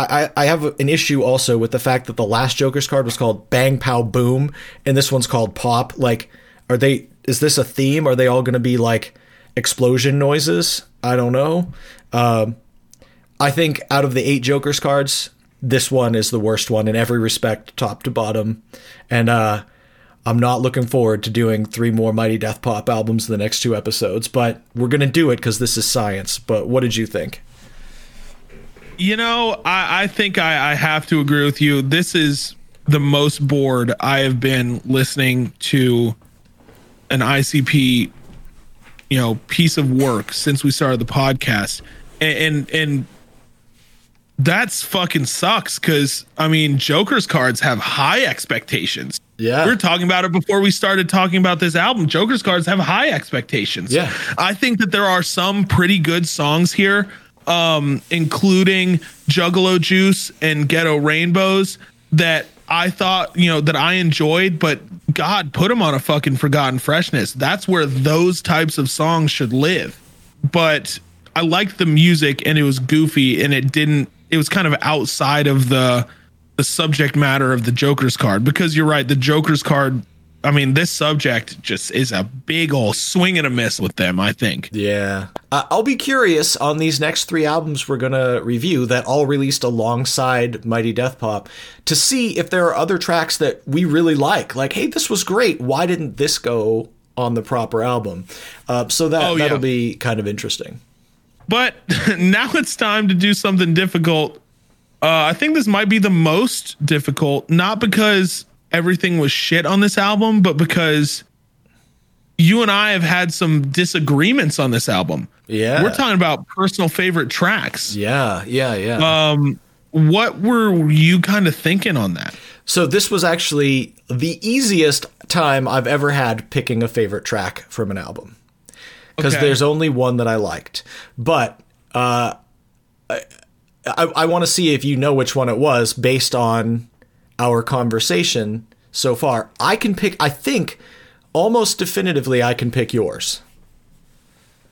I have an issue also with the fact that the last Joker's card was called Bang Pow Boom, and this one's called Pop. Like, is this a theme? Are they all going to be like explosion noises? I don't know. I think out of the 8 Joker's cards, this one is the worst one in every respect, top to bottom. And I'm not looking forward to doing 3 more Mighty Death Pop albums in the next 2 episodes, but we're going to do it because this is science. But what did you think? You know, I think I have to agree with you. This is the most bored I have been listening to an ICP, you know, piece of work since we started the podcast. And that's fucking sucks, because, I mean, Joker's cards have high expectations. Yeah. We were talking about it before we started talking about this album. Joker's cards have high expectations. Yeah. I think that there are some pretty good songs here, including Juggalo Juice and Ghetto Rainbows, that I thought, you know, that I enjoyed, but God, put them on a fucking Forgotten Freshness. That's where those types of songs should live. But I liked the music, and it was goofy, and it was kind of outside of the the subject matter of the Joker's card, because you're right, the Joker's card, I mean, this subject just is a big old swing and a miss with them, I think. Yeah. I'll be curious on these next three albums we're going to review that all released alongside Mighty Death Pop to see if there are other tracks that we really like. Like, hey, this was great. Why didn't this go on the proper album? So that'll be kind of interesting. But now it's time to do something difficult. I think this might be the most difficult, not because everything was shit on this album, but because you and I have had some disagreements on this album. Yeah. We're talking about personal favorite tracks. Yeah. What were you kind of thinking on that? So this was actually the easiest time I've ever had picking a favorite track from an album, because there's only one that I liked. But I want to see if you know which one it was based on our conversation so far. I can pick, I think almost definitively I can pick yours.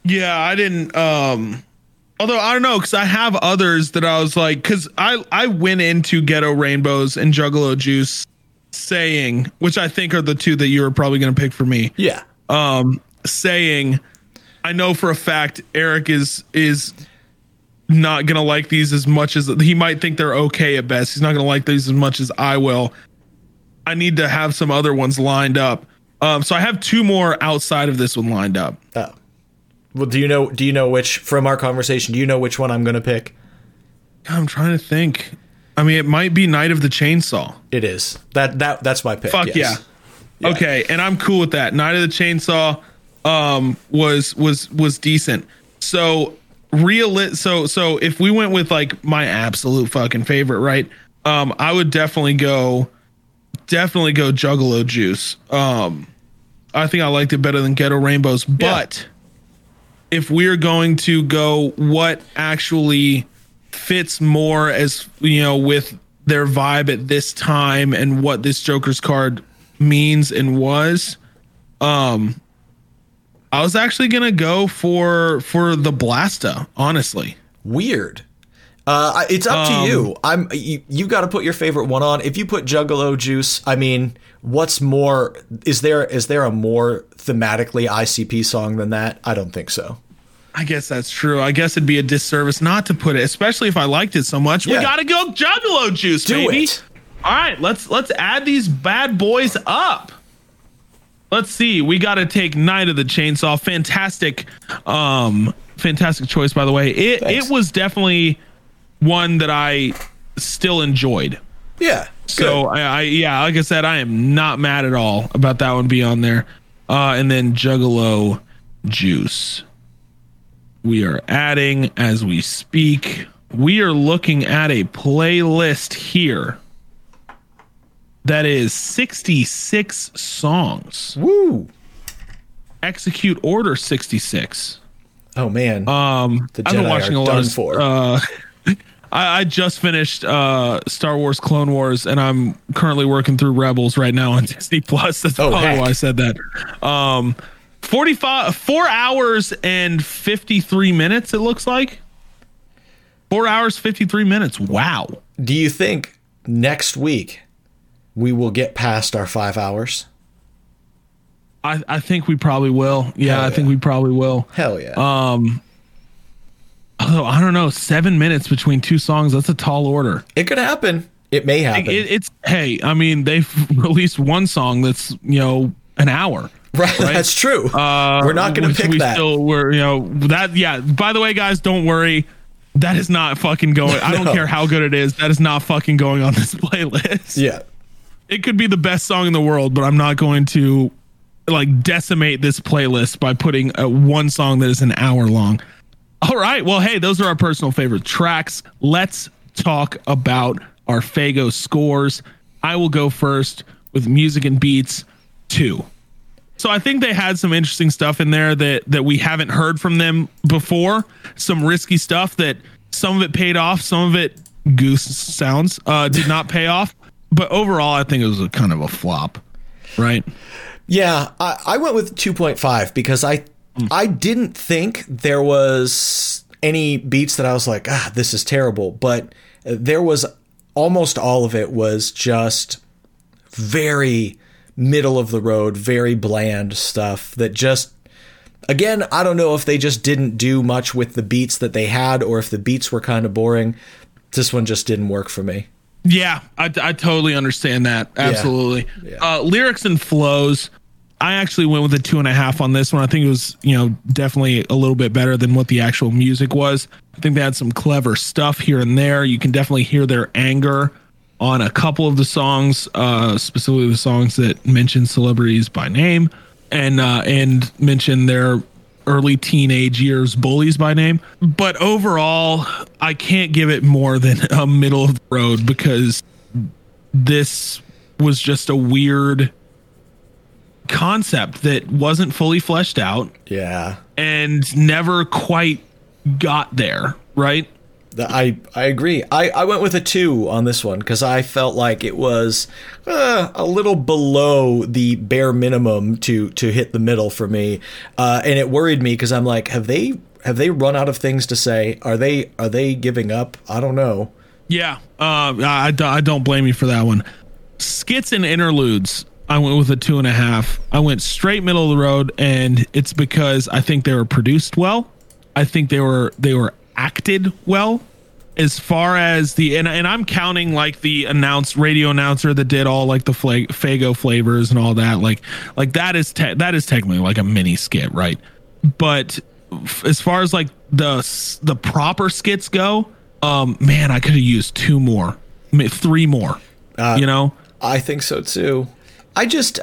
Yeah, I didn't, although I don't know, because I have others that I was like, because I went into Ghetto Rainbows and Juggalo Juice saying, which I think are the two that you were probably going to pick for me. Yeah. Saying, I know for a fact Eric is not gonna like these as much as he might think they're okay at best. He's not gonna like these as much as I will. I need to have some other ones lined up. So I have two more outside of this one lined up. Oh, well, do you know which from our conversation? Do you know which one I'm gonna pick? I'm trying to think. I mean, it might be Night of the Chainsaw. It is that's my pick. Fuck yes. Yeah. Okay, and I'm cool with that. Night of the Chainsaw was decent. So if we went with like my absolute fucking favorite, right? I would definitely go Juggalo Juice. I think I liked it better than Ghetto Rainbows, but yeah. If we're going to go what actually fits more as, you know, with their vibe at this time and what this Joker's card means and was, I was actually going to go for the Blasta, honestly. Weird. It's up to you. You got to put your favorite one on. If you put Juggalo Juice, I mean, what's more, is there a more thematically ICP song than that? I don't think so. I guess that's true. I guess it'd be a disservice not to put it, especially if I liked it so much. Yeah. We got to go Juggalo Juice, baby. It. All right, let's add these bad boys up. Let's see. We got to take Night of the Chainsaw. Fantastic choice, by the way. It was definitely one that I still enjoyed. Yeah. So I like I said, I am not mad at all about that one being on there. And then Juggalo Juice. We are adding as we speak. We are looking at a playlist here that is 66 songs. Woo! Execute order 66. Oh man! The Jedi I've been watching a lot of. I just finished Star Wars Clone Wars, and I'm currently working through Rebels right now on Disney Plus. That's probably why I said that. 4 hours and 53 minutes. It looks like 4 hours 53 minutes. Wow. Do you think next week we will get past our 5 hours? I think we probably will. Yeah, I think we probably will. Hell yeah. Although, I don't know, 7 minutes between two songs, that's a tall order. It could happen. It may happen. They've released one song that's, you know, an hour. Right? That's true. We're not going to pick that. By the way, guys, don't worry. That is not fucking going. No. I don't care how good it is. That is not fucking going on this playlist. Yeah. It could be the best song in the world, but I'm not going to like decimate this playlist by putting one song that is an hour long. All right. Well, hey, those are our personal favorite tracks. Let's talk about our Faygo scores. I will go first with Music and Beats 2. So I think they had some interesting stuff in there that we haven't heard from them before. Some risky stuff that some of it paid off. Some of it goose sounds did not pay off. But overall, I think it was a kind of a flop, right? Yeah, I went with 2.5 because I didn't think there was any beats that I was like, this is terrible. But there was almost all of it was just very middle of the road, very bland stuff that just, again, I don't know if they just didn't do much with the beats that they had or if the beats were kind of boring. This one just didn't work for me. Yeah, I totally understand that. Absolutely. Yeah. Yeah. Lyrics and flows. I actually went with a 2.5 on this one. I think it was, definitely a little bit better than what the actual music was. I think they had some clever stuff here and there. You can definitely hear their anger on a couple of the songs, specifically the songs that mention celebrities by name and mention their early teenage years bullies by name. But overall, I can't give it more than a middle of the road because this was just a weird concept that wasn't fully fleshed out. Yeah. And never quite got there, right? I agree. I went with a 2 on this one because I felt like it was a little below the bare minimum to hit the middle for me. And it worried me because I'm like, have they run out of things to say? Are they giving up? I don't know. Yeah. I don't blame you for that one. Skits and interludes. I went with a 2.5. I went straight middle of the road, and it's because I think they were produced well. I think they were acted well, as far as the and I'm counting like the radio announcer that did all like the Faygo flavors and all that, like that is technically like a mini skit, right? But as far as like the proper skits go, man, I could have used 3 more. I think so too. I just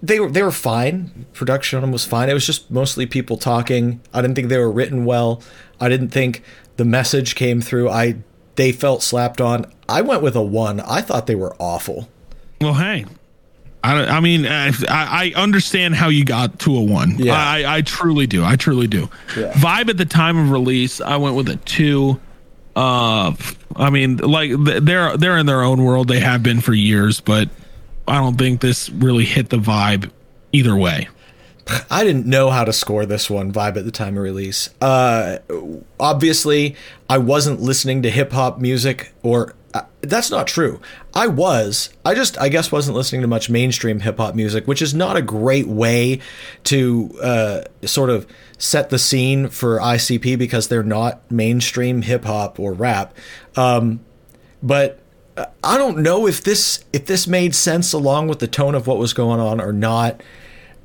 they were fine. Production on them was fine. It was just mostly people talking. I didn't think they were written well. I didn't think the message came through. They felt slapped on. I went with a 1. I thought they were awful. Well, hey, I understand how you got to a 1. Yeah. I truly do. I truly do. Yeah. Vibe at the time of release, I went with a 2. They're in their own world. They have been for years, but I don't think this really hit the vibe either way. I didn't know how to score this one, Vibe at the time of release. Obviously, I wasn't listening to hip hop music, or that's not true. I was. I guess wasn't listening to much mainstream hip hop music, which is not a great way to sort of set the scene for ICP because they're not mainstream hip hop or rap. But I don't know if this made sense along with the tone of what was going on or not.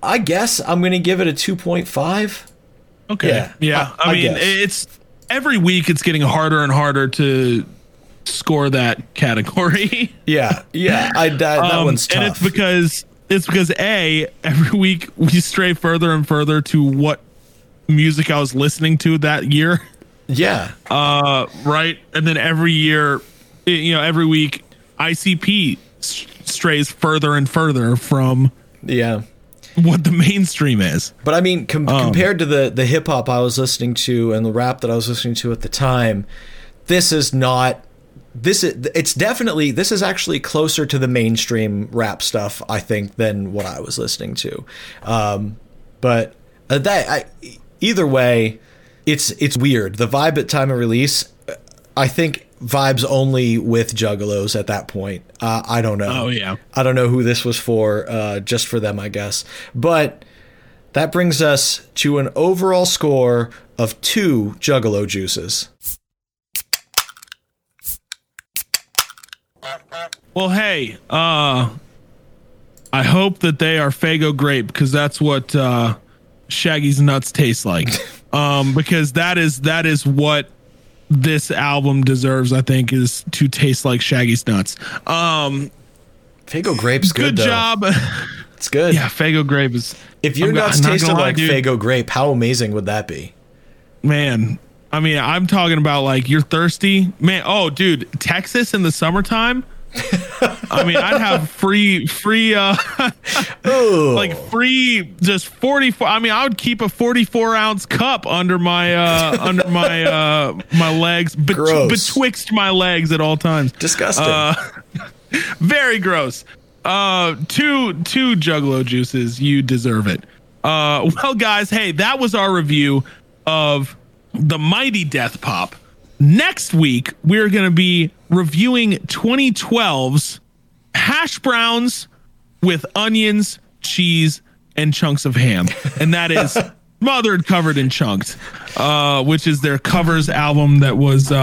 I guess I'm going to give it a 2.5. Okay. Yeah. I mean, it's every week it's getting harder and harder to score that category. Yeah. Yeah. That one's tough. And it's because every week we stray further and further to what music I was listening to that year. Yeah. Right. And then every year, every week ICP strays further and further from. Yeah. What the mainstream is. But I mean, compared to the hip hop I was listening to and the rap that I was listening to at the time, this is actually closer to the mainstream rap stuff, I think, than what I was listening to. Either way, it's weird. The vibe at time of release, I think vibes only with juggalos at that point. I don't know. Oh yeah. I don't know who this was for, just for them, I guess. But that brings us to an overall score of 2 juggalo juices. Well, hey, I hope that they are Faygo grape, because that's what Shaggy's nuts taste like. Because that is what this album deserves, I think, is to taste like Shaggy's nuts. Faygo grape's good. Good job. It's good. Yeah, Faygo grape is. If your nuts tasted like Faygo grape, how amazing would that be? Man, I mean, I'm talking about like you're thirsty, man. Oh, dude, Texas in the summertime. I mean, I'd have free, like free, just 44. I mean, I would keep a 44-ounce cup under my my legs, betwixt my legs at all times. Disgusting. Very gross. 2 juggalo juices. You deserve it. Well, guys, hey, that was our review of The Mighty Death Pop. Next week, we're going to be reviewing 2012's hash browns with onions, cheese, and chunks of ham. And that is Smothered, Covered, and Chunked, which is their covers album that was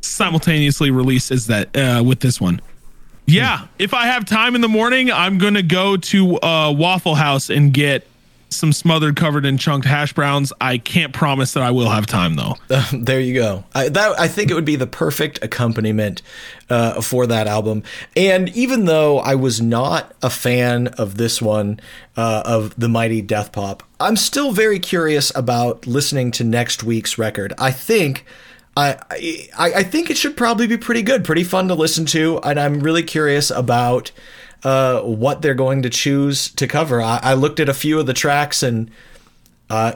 simultaneously released as that with this one. Yeah, if I have time in the morning, I'm going to go to Waffle House and get some Smothered, Covered, and Chunked hash browns. I can't promise that I will have time, though. There you go. I think it would be the perfect accompaniment for that album. And even though I was not a fan of this one, of The Mighty Death Pop, I'm still very curious about listening to next week's record. I think it should probably be pretty good, pretty fun to listen to, and I'm really curious about what they're going to choose to cover. I looked at a few of the tracks, and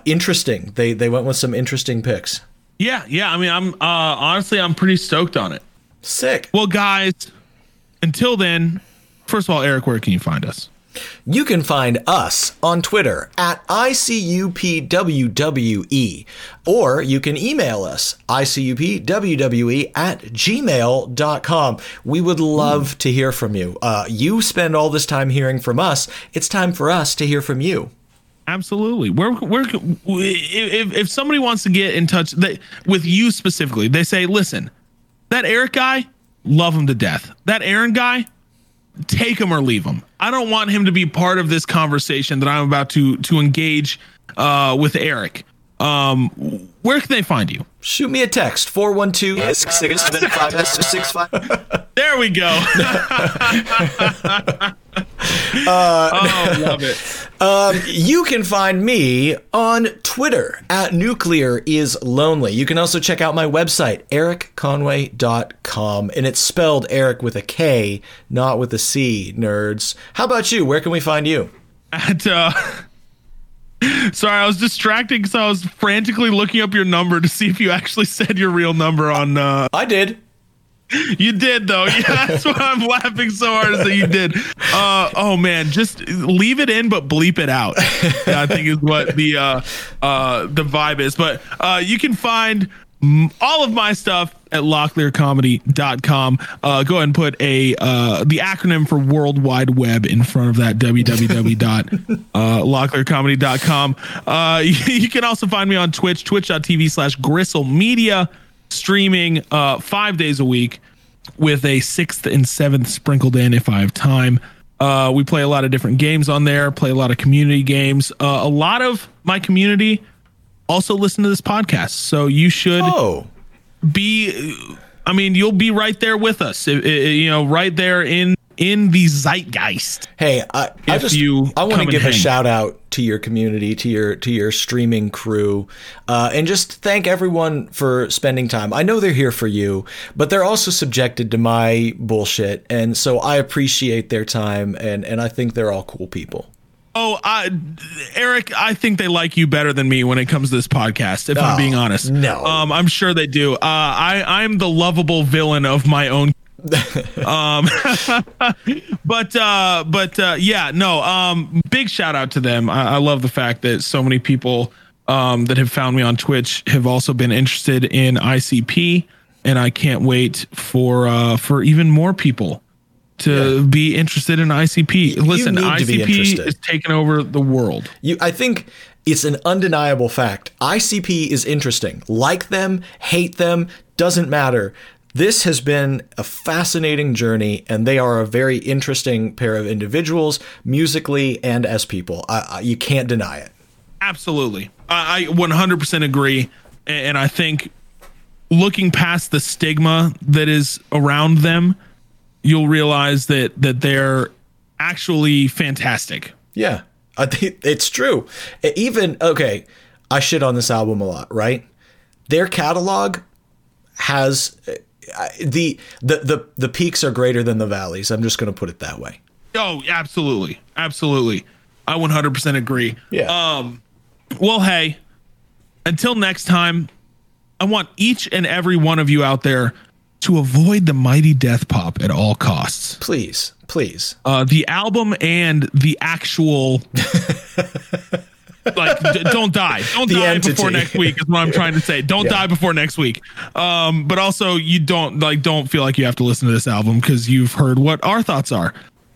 interesting. They went with some interesting picks. Yeah. I mean, I'm honestly, I'm pretty stoked on it. Sick. Well, guys, until then, first of all, Eric, where can you find us? You can find us on Twitter at ICUPWWE, or you can email us ICUPWWE@gmail.com. We would love to hear from you. You spend all this time hearing from us. It's time for us to hear from you. Absolutely. If somebody wants to get in touch with you specifically, they say, listen, that Eric guy, love him to death. That Aaron guy, take him or leave him. I don't want him to be part of this conversation that I'm about to engage with Eric. Where can they find you? Shoot me a text, 412-667-5665. There we go. Love it. You can find me on Twitter at NuclearIsLonely. You can also check out my website, ericconway.com, and it's spelled Eric with a K, not with a C, nerds. How about you? Where can we find you? At sorry, I was distracted because I was frantically looking up your number to see if you actually said your real number on I did. You did, though. Yeah, that's why I'm laughing so hard, is that you did. Oh, man, just leave it in, but bleep it out, I think is what the vibe is. But you can find all of my stuff at LocklearComedy.com. Go ahead and put the acronym for World Wide Web in front of that, www.LocklearComedy.com. You can also find me on Twitch, twitch.tv/GristleMedia. Streaming 5 days a week with a 6th and 7th sprinkled in if I have time. We play a lot of different games on there, play a lot of community games. A lot of my community also listen to this podcast. So you should you'll be right there with us, right there in the zeitgeist. Hey, I want to give a shout out to your community, to your streaming crew, and just thank everyone for spending time. I know they're here for you, but they're also subjected to my bullshit. And so I appreciate their time, and I think they're all cool people. Oh, Eric, I think they like you better than me when it comes to this podcast, if I'm being honest. No, I'm sure they do. I'm the lovable villain of my own. Big shout out to them. I love the fact that so many people that have found me on Twitch have also been interested in ICP, and I can't wait for even more people to be interested in ICP. Listen, ICP is taking over the world. I think it's an undeniable fact. ICP is interesting. Like them, hate them, doesn't matter. This has been a fascinating journey, and they are a very interesting pair of individuals, musically and as people. You can't deny it. Absolutely. I 100% agree. And I think looking past the stigma that is around them, you'll realize that they're actually fantastic. Yeah, I think it's true. I shit on this album a lot, right? Their catalog has... The peaks are greater than the valleys. I'm just going to put it that way. Oh, absolutely. Absolutely. I 100% agree. Yeah. Well, hey, until next time, I want each and every one of you out there to avoid the Mighty Death Pop at all costs. Please, please. The album and the actual... like, don't die. Don't die entity. Before next week is what I'm trying to say. Don't die before next week. But also, you don't feel like you have to listen to this album because you've heard what our thoughts are.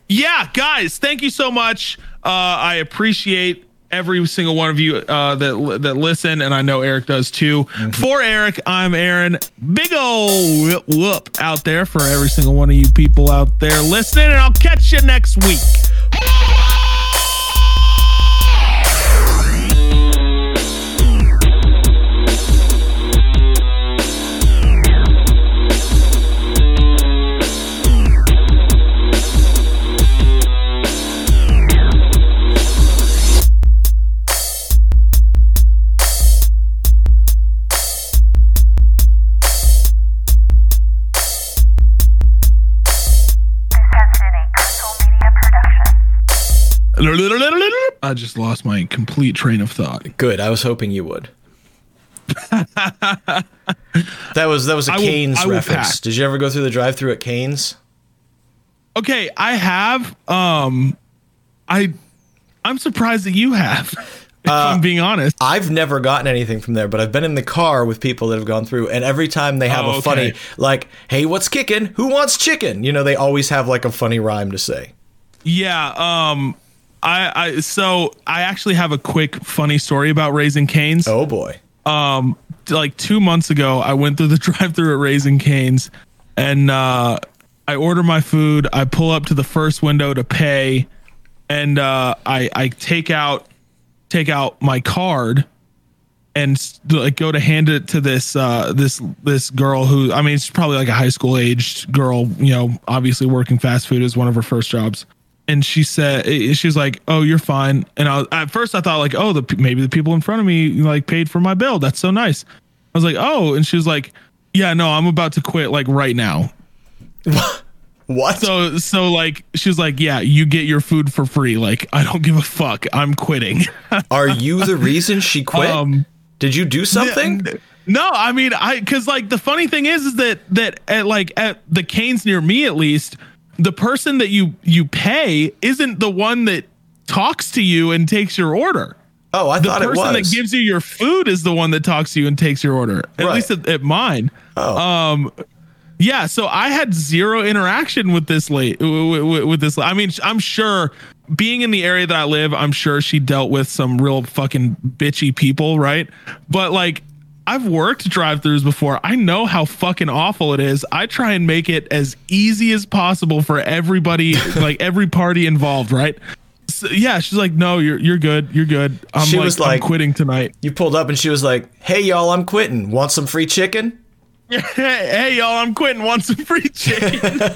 Yeah, guys, thank you so much. I appreciate every single one of you that listen, and I know Eric does too. Mm-hmm. For Eric, I'm Aaron. Big ol' whoop out there for every single one of you people out there listening, and I'll catch you next week. I just lost my complete train of thought. Good. I was hoping you would. That was a Canes reference. Did you ever go through the drive-thru at Canes? Okay, I have. I'm surprised that you have. If I'm being honest, I've never gotten anything from there, but I've been in the car with people that have gone through, and every time they have a funny, like, "Hey, what's kicking? Who wants chicken?" You know, they always have like a funny rhyme to say. Yeah. I actually have a quick funny story about Raising Cane's. Oh boy. Like 2 months ago, I went through the drive-thru at Raising Cane's, and I order my food. I pull up to the first window to pay, and I take out my card and like go to hand it to this girl who, I mean, it's probably like a high school aged girl, you know, obviously working fast food is one of her first jobs. And she was like, "Oh, you're fine." And at first I thought like, "Oh, maybe the people in front of me like paid for my bill. That's so nice." I was like, "Oh," and she was like, "Yeah, no, I'm about to quit like right now." What? So like she was like, "Yeah, you get your food for free. Like I don't give a fuck. I'm quitting." Are you the reason she quit? Did you do something? No, I mean because like the funny thing is that at the Canes near me at least. The person that you pay isn't the one that talks to you and takes your order. Oh, I thought it was. The person that gives you your food is the one that talks to you and takes your order. At least at mine. Oh. Yeah. So I had zero interaction with this lady. I mean, I'm sure being in the area that I live, I'm sure she dealt with some real fucking bitchy people, right? But like, I've worked drive-thrus before. I know how fucking awful it is. I try and make it as easy as possible for everybody, like every party involved, right? So, yeah, she's like, "No, you're good. You're good." She was like, "I'm quitting tonight." You pulled up and she was like, "Hey y'all, I'm quitting. Want some free chicken?" "Hey y'all, I'm quitting. Want some free chicken?"